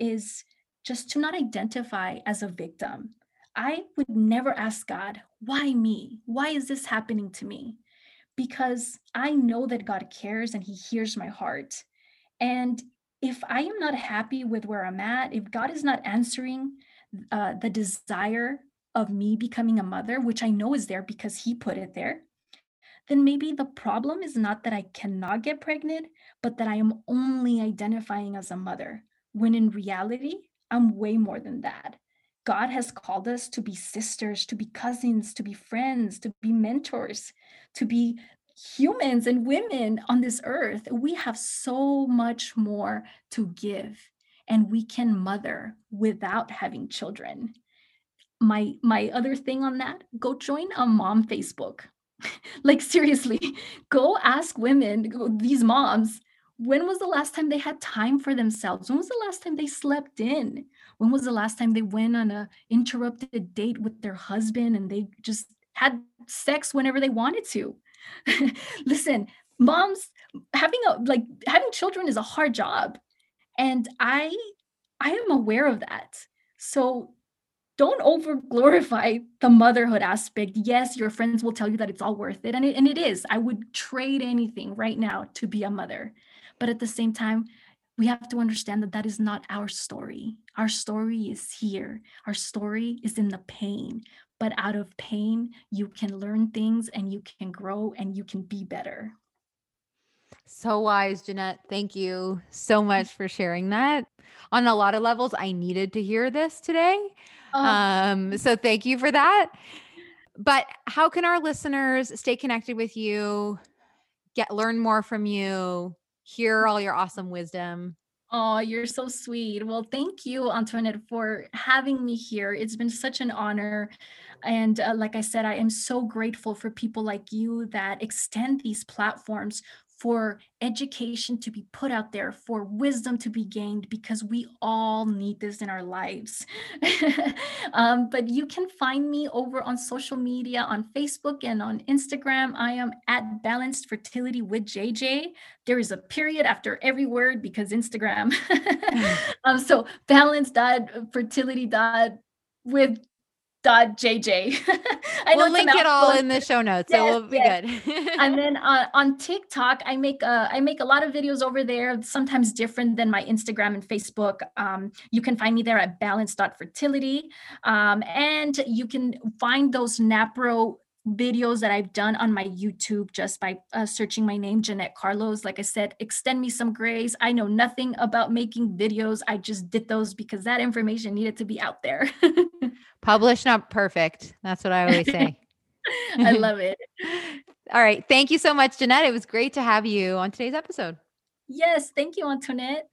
is just to not identify as a victim. I would never ask God, why me? Why is this happening to me? Because I know that God cares and he hears my heart. And if I am not happy with where I'm at, if God is not answering uh, the desire of me becoming a mother, which I know is there because he put it there, then maybe the problem is not that I cannot get pregnant, but that I am only identifying as a mother, when in reality, I'm way more than that. God has called us to be sisters, to be cousins, to be friends, to be mentors, to be humans and women on this earth. We have so much more to give, and we can mother without having children. My my other thing on that, go join a mom Facebook. Like seriously, go ask women, these moms, when was the last time they had time for themselves? When was the last time they slept in? When was the last time they went on a interrupted date with their husband and they just had sex whenever they wanted to? Listen, moms, having a like having children is a hard job, and I I am aware of that. So don't over glorify the motherhood aspect. Yes, your friends will tell you that it's all worth it, and it and it is. I would trade anything right now to be a mother. But at the same time, we have to understand that that is not our story. Our story is here. Our story is in the pain. But out of pain, you can learn things and you can grow and you can be better. So wise, Jeanette. Thank you so much for sharing that. On a lot of levels, I needed to hear this today. Oh. Um, so thank you for that. But how can our listeners stay connected with you, get learn more from you, hear all your awesome wisdom? Oh, you're so sweet. Well, thank you, Antoinette, for having me here. It's been such an honor. And uh, like I said, I am so grateful for people like you that extend these platforms for education to be put out there, for wisdom to be gained, because we all need this in our lives. um, but you can find me over on social media, on Facebook and on Instagram. I am at Balanced Fertility with J J. There is a period after every word because Instagram. um, so balanced dot fertility dot with Dot J J. I we'll link it all in the show notes, yes, so we'll be yes. good. And then uh, on TikTok, I make uh, I make a lot of videos over there, sometimes different than my Instagram and Facebook. Um, you can find me there at balanced dot fertility, um, and you can find those NaPro videos that I've done on my YouTube just by uh, searching my name, Jeanette Carlos. Like I said, extend me some grace. I know nothing about making videos. I just did those because that information needed to be out there. Publish, not perfect. That's what I always say. I love it. All right. Thank you so much, Jeanette. It was great to have you on today's episode. Yes. Thank you, Antoinette.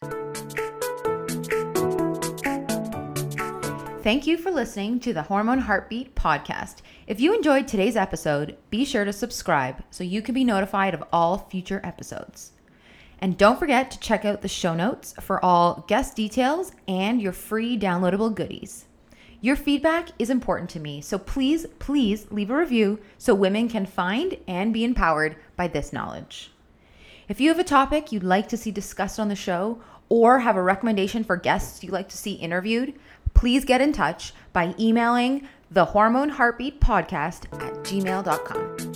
Thank you for listening to the Hormone Heartbeat podcast. If you enjoyed today's episode, be sure to subscribe so you can be notified of all future episodes. And don't forget to check out the show notes for all guest details and your free downloadable goodies. Your feedback is important to me, so please, please leave a review so women can find and be empowered by this knowledge. If you have a topic you'd like to see discussed on the show or have a recommendation for guests you'd like to see interviewed, please get in touch by emailing the hormone heartbeat podcast at gmail dot com.